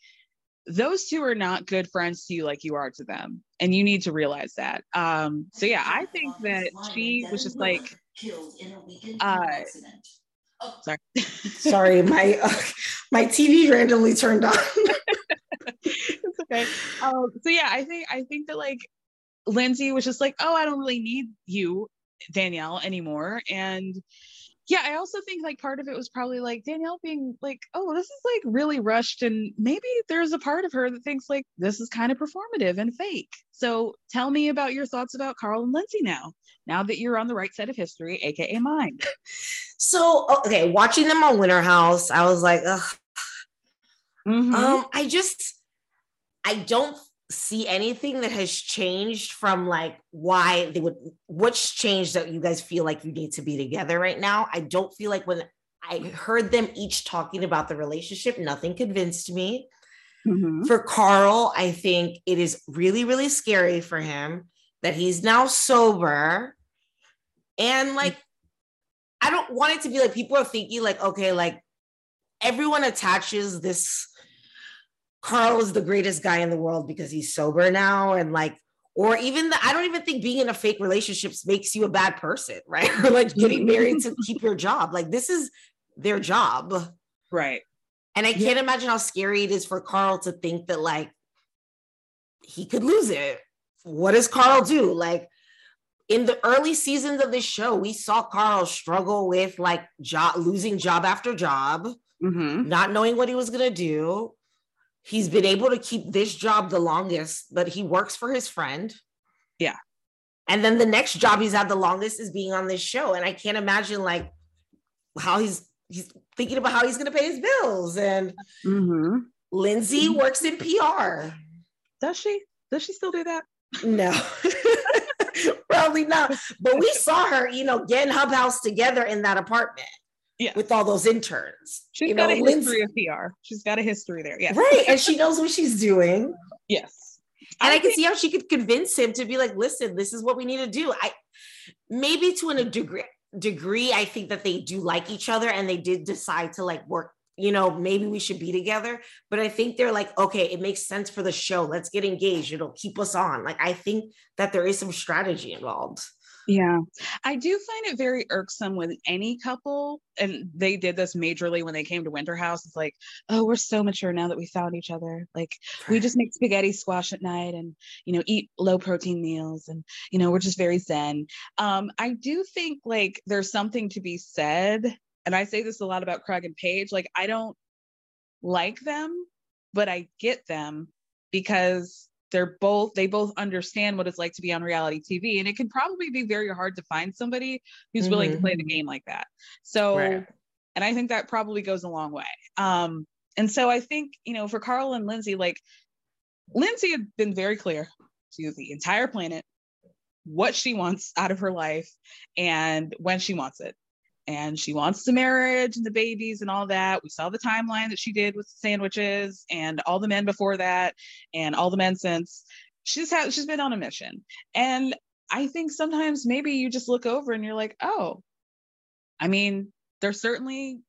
those two are not good friends to you like you are to them. And you need to realize that. Um, so yeah, I think that she was just like, uh, sorry, sorry, my, uh, my T V randomly turned on. It's okay. Um, so yeah, I think, I think that like Lindsay was just like, oh, I don't really need you, Danielle, anymore. And yeah, I also think like part of it was probably like Danielle being like, oh, this is like really rushed, and maybe there's a part of her that thinks like this is kind of performative and fake. So tell me about your thoughts about Carl and Lindsay now now that you're on the right side of history, aka mine. So okay, watching them on Winter House, I was like, ugh. Mm-hmm. um I just I don't see anything that has changed from like why they would, what's changed that you guys feel like you need to be together right now. I don't feel like when I heard them each talking about the relationship, nothing convinced me. Mm-hmm. For Carl, I think it is really, really scary for him that he's now sober. And like, I don't want it to be like people are thinking like, okay, like everyone attaches this, Carl is the greatest guy in the world because he's sober now. And like, or even the, I don't even think being in a fake relationship makes you a bad person, right? Or like getting married to keep your job. Like this is their job. Right. And I can't yeah. imagine how scary it is for Carl to think that like, he could lose it. What does Carl do? Like in the early seasons of this show, we saw Carl struggle with like job, losing job after job, mm-hmm. not knowing what he was going to do. He's been able to keep this job the longest, but he works for his friend. Yeah. And then the next job he's had the longest is being on this show. And I can't imagine like how he's, he's thinking about how he's going to pay his bills. And mm-hmm. Lindsay works in P R. Does she? Does she still do that? No. Probably not. But we saw her, you know, getting Hub House together in that apartment. yeah. with all those interns. She's you got know, a history Lindsay. of P R. She's got a history there. Yeah. Right. And she knows what she's doing. Yes. And I, I can think- see how she could convince him to be like, listen, this is what we need to do. I maybe to a degree, degree, I think that they do like each other and they did decide to like work, you know, maybe we should be together, but I think they're like, okay, it makes sense for the show. Let's get engaged. It'll keep us on. Like, I think that there is some strategy involved. Yeah. I do find it very irksome when any couple, and they did this majorly when they came to Winter House. It's like, oh, we're so mature now that we found each other. Like we just make spaghetti squash at night and, you know, eat low protein meals. And, you know, we're just very zen. Um, I do think like there's something to be said. And I say this a lot about Craig and Paige. Like I don't like them, but I get them because They're both, they both understand what it's like to be on reality T V. And it can probably be very hard to find somebody who's mm-hmm. willing to play the game like that. So, right. and I think that probably goes a long way. Um, and so I think, you know, for Carl and Lindsay, like Lindsay had been very clear to the entire planet what she wants out of her life and when she wants it. And she wants the marriage and the babies and all that. We saw the timeline that she did with the sandwiches and all the men before that and all the men since. She's had, she's been on a mission. And I think sometimes maybe you just look over and you're like, oh, I mean, they're certainly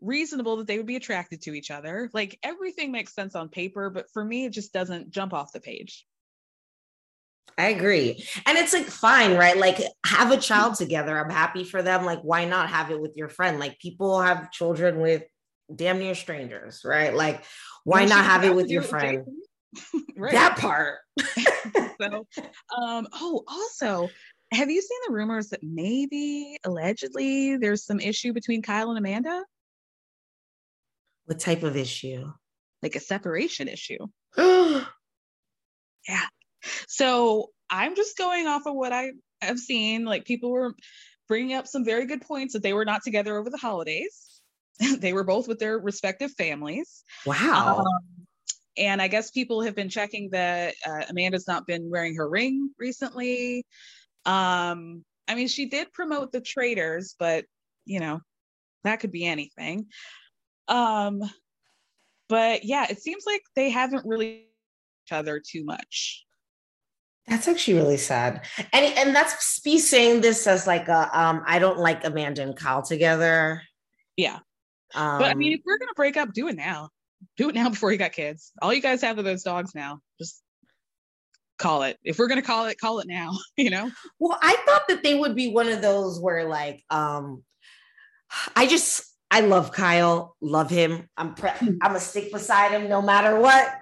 reasonable that they would be attracted to each other. Like everything makes sense on paper, but for me, it just doesn't jump off the page. I agree. And it's like, fine, right? Like have a child together. I'm happy for them. Like, why not have it with your friend? Like people have children with damn near strangers, right? Like why not have it with your friend? Right. That part. So, um, oh, also, have you seen the rumors that maybe allegedly there's some issue between Kyle and Amanda? What type of issue? Like a separation issue. Yeah. So I'm just going off of what I have seen. Like people were bringing up some very good points that they were not together over the holidays. They were both with their respective families. Wow. Um, and I guess people have been checking that uh, Amanda's not been wearing her ring recently. Um, I mean, she did promote the traders, but you know, that could be anything. Um, but yeah, it seems like they haven't really each other too much. That's actually really sad. And and that's me saying this as like, a, um, I don't like Amanda and Kyle together. Yeah. Um, but I mean, if we're going to break up, do it now. Do it now before you got kids. All you guys have are those dogs now. Just call it. If we're going to call it, call it now, you know? Well, I thought that they would be one of those where like, um, I just, I love Kyle, love him. I'm pre- I'm gonna stick beside him no matter what.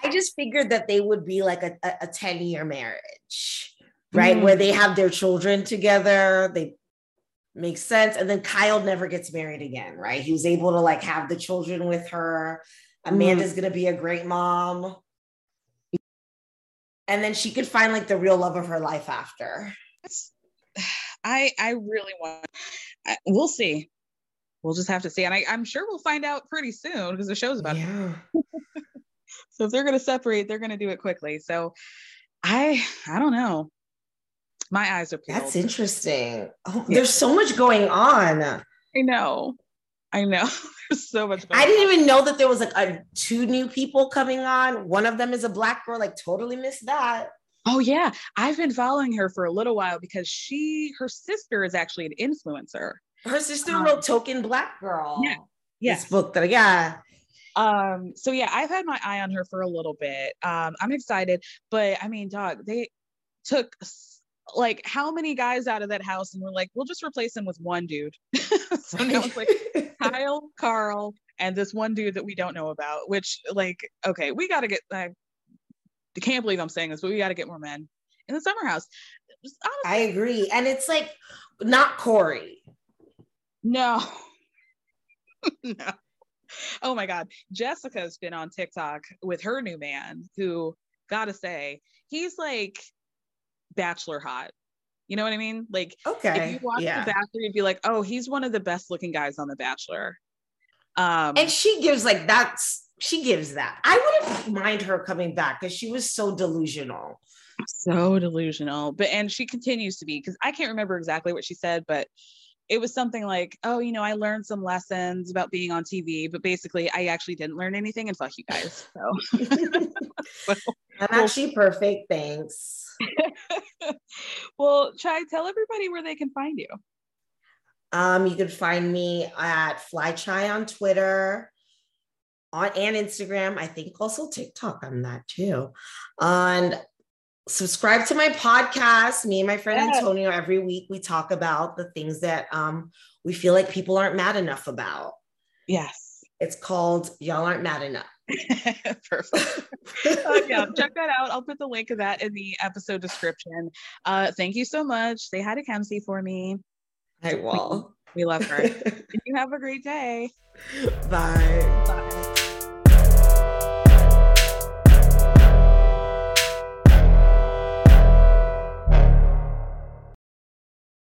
I just figured that they would be like a, a, a ten-year marriage, right? Mm-hmm. Where they have their children together. They make sense. And then Kyle never gets married again, right? He was able to like have the children with her. Amanda's mm-hmm. gonna be a great mom. And then she could find like the real love of her life after. That's- I I really want, I, we'll see. We'll just have to see. And I, I'm sure we'll find out pretty soon because the show's about yeah. it. So if they're going to separate, they're going to do it quickly. So I, I don't know. My eyes are peeled. That's interesting. Oh, yeah. There's so much going on. I know. I know. There's so much going on. I didn't even know that there was like a, two new people coming on. One of them is a black girl. Like totally missed that. Oh yeah. I've been following her for a little while because she, her sister is actually an influencer. Her sister um, wrote Token Black Girl. Yeah. Yeah. This book that I got. Um, so yeah, I've had my eye on her for a little bit. Um, I'm excited, but I mean, dog, they took like how many guys out of that house and were like, we'll just replace them with one dude. So right. Now it's like Kyle, Carl, and this one dude that we don't know about, which like, okay, we got to get, uh, I can't believe I'm saying this, but we got to get more men in the Summer House. Just, honestly, I agree. And it's like, not Corey. No. No. Oh my God. Jessica's been on TikTok with her new man who, gotta say, he's like Bachelor hot. You know what I mean? Like, okay. If you watch yeah. The Bachelor, you'd be like, oh, he's one of the best looking guys on The Bachelor. Um, and she gives like, that's, She gives that. I wouldn't mind her coming back because she was so delusional. So delusional. But, and she continues to be, because I can't remember exactly what she said, but it was something like, oh, you know, I learned some lessons about being on T V, but basically I actually didn't learn anything, and fuck you guys. So well, I'm actually perfect. Thanks. Well, try tell everybody where they can find you. Um, you can find me at FlyChai on Twitter, on and Instagram. I think also TikTok on that too. And subscribe to my podcast. Me and my friend yes. Antonio, every week we talk about the things that um we feel like people aren't mad enough about. Yes. It's called Y'all Aren't Mad Enough. Perfect. Uh, yeah, check that out. I'll put the link of that in the episode description. Uh, thank you so much. Say hi to Kemsy for me. I will. We love her. You have a great day. Bye. Bye.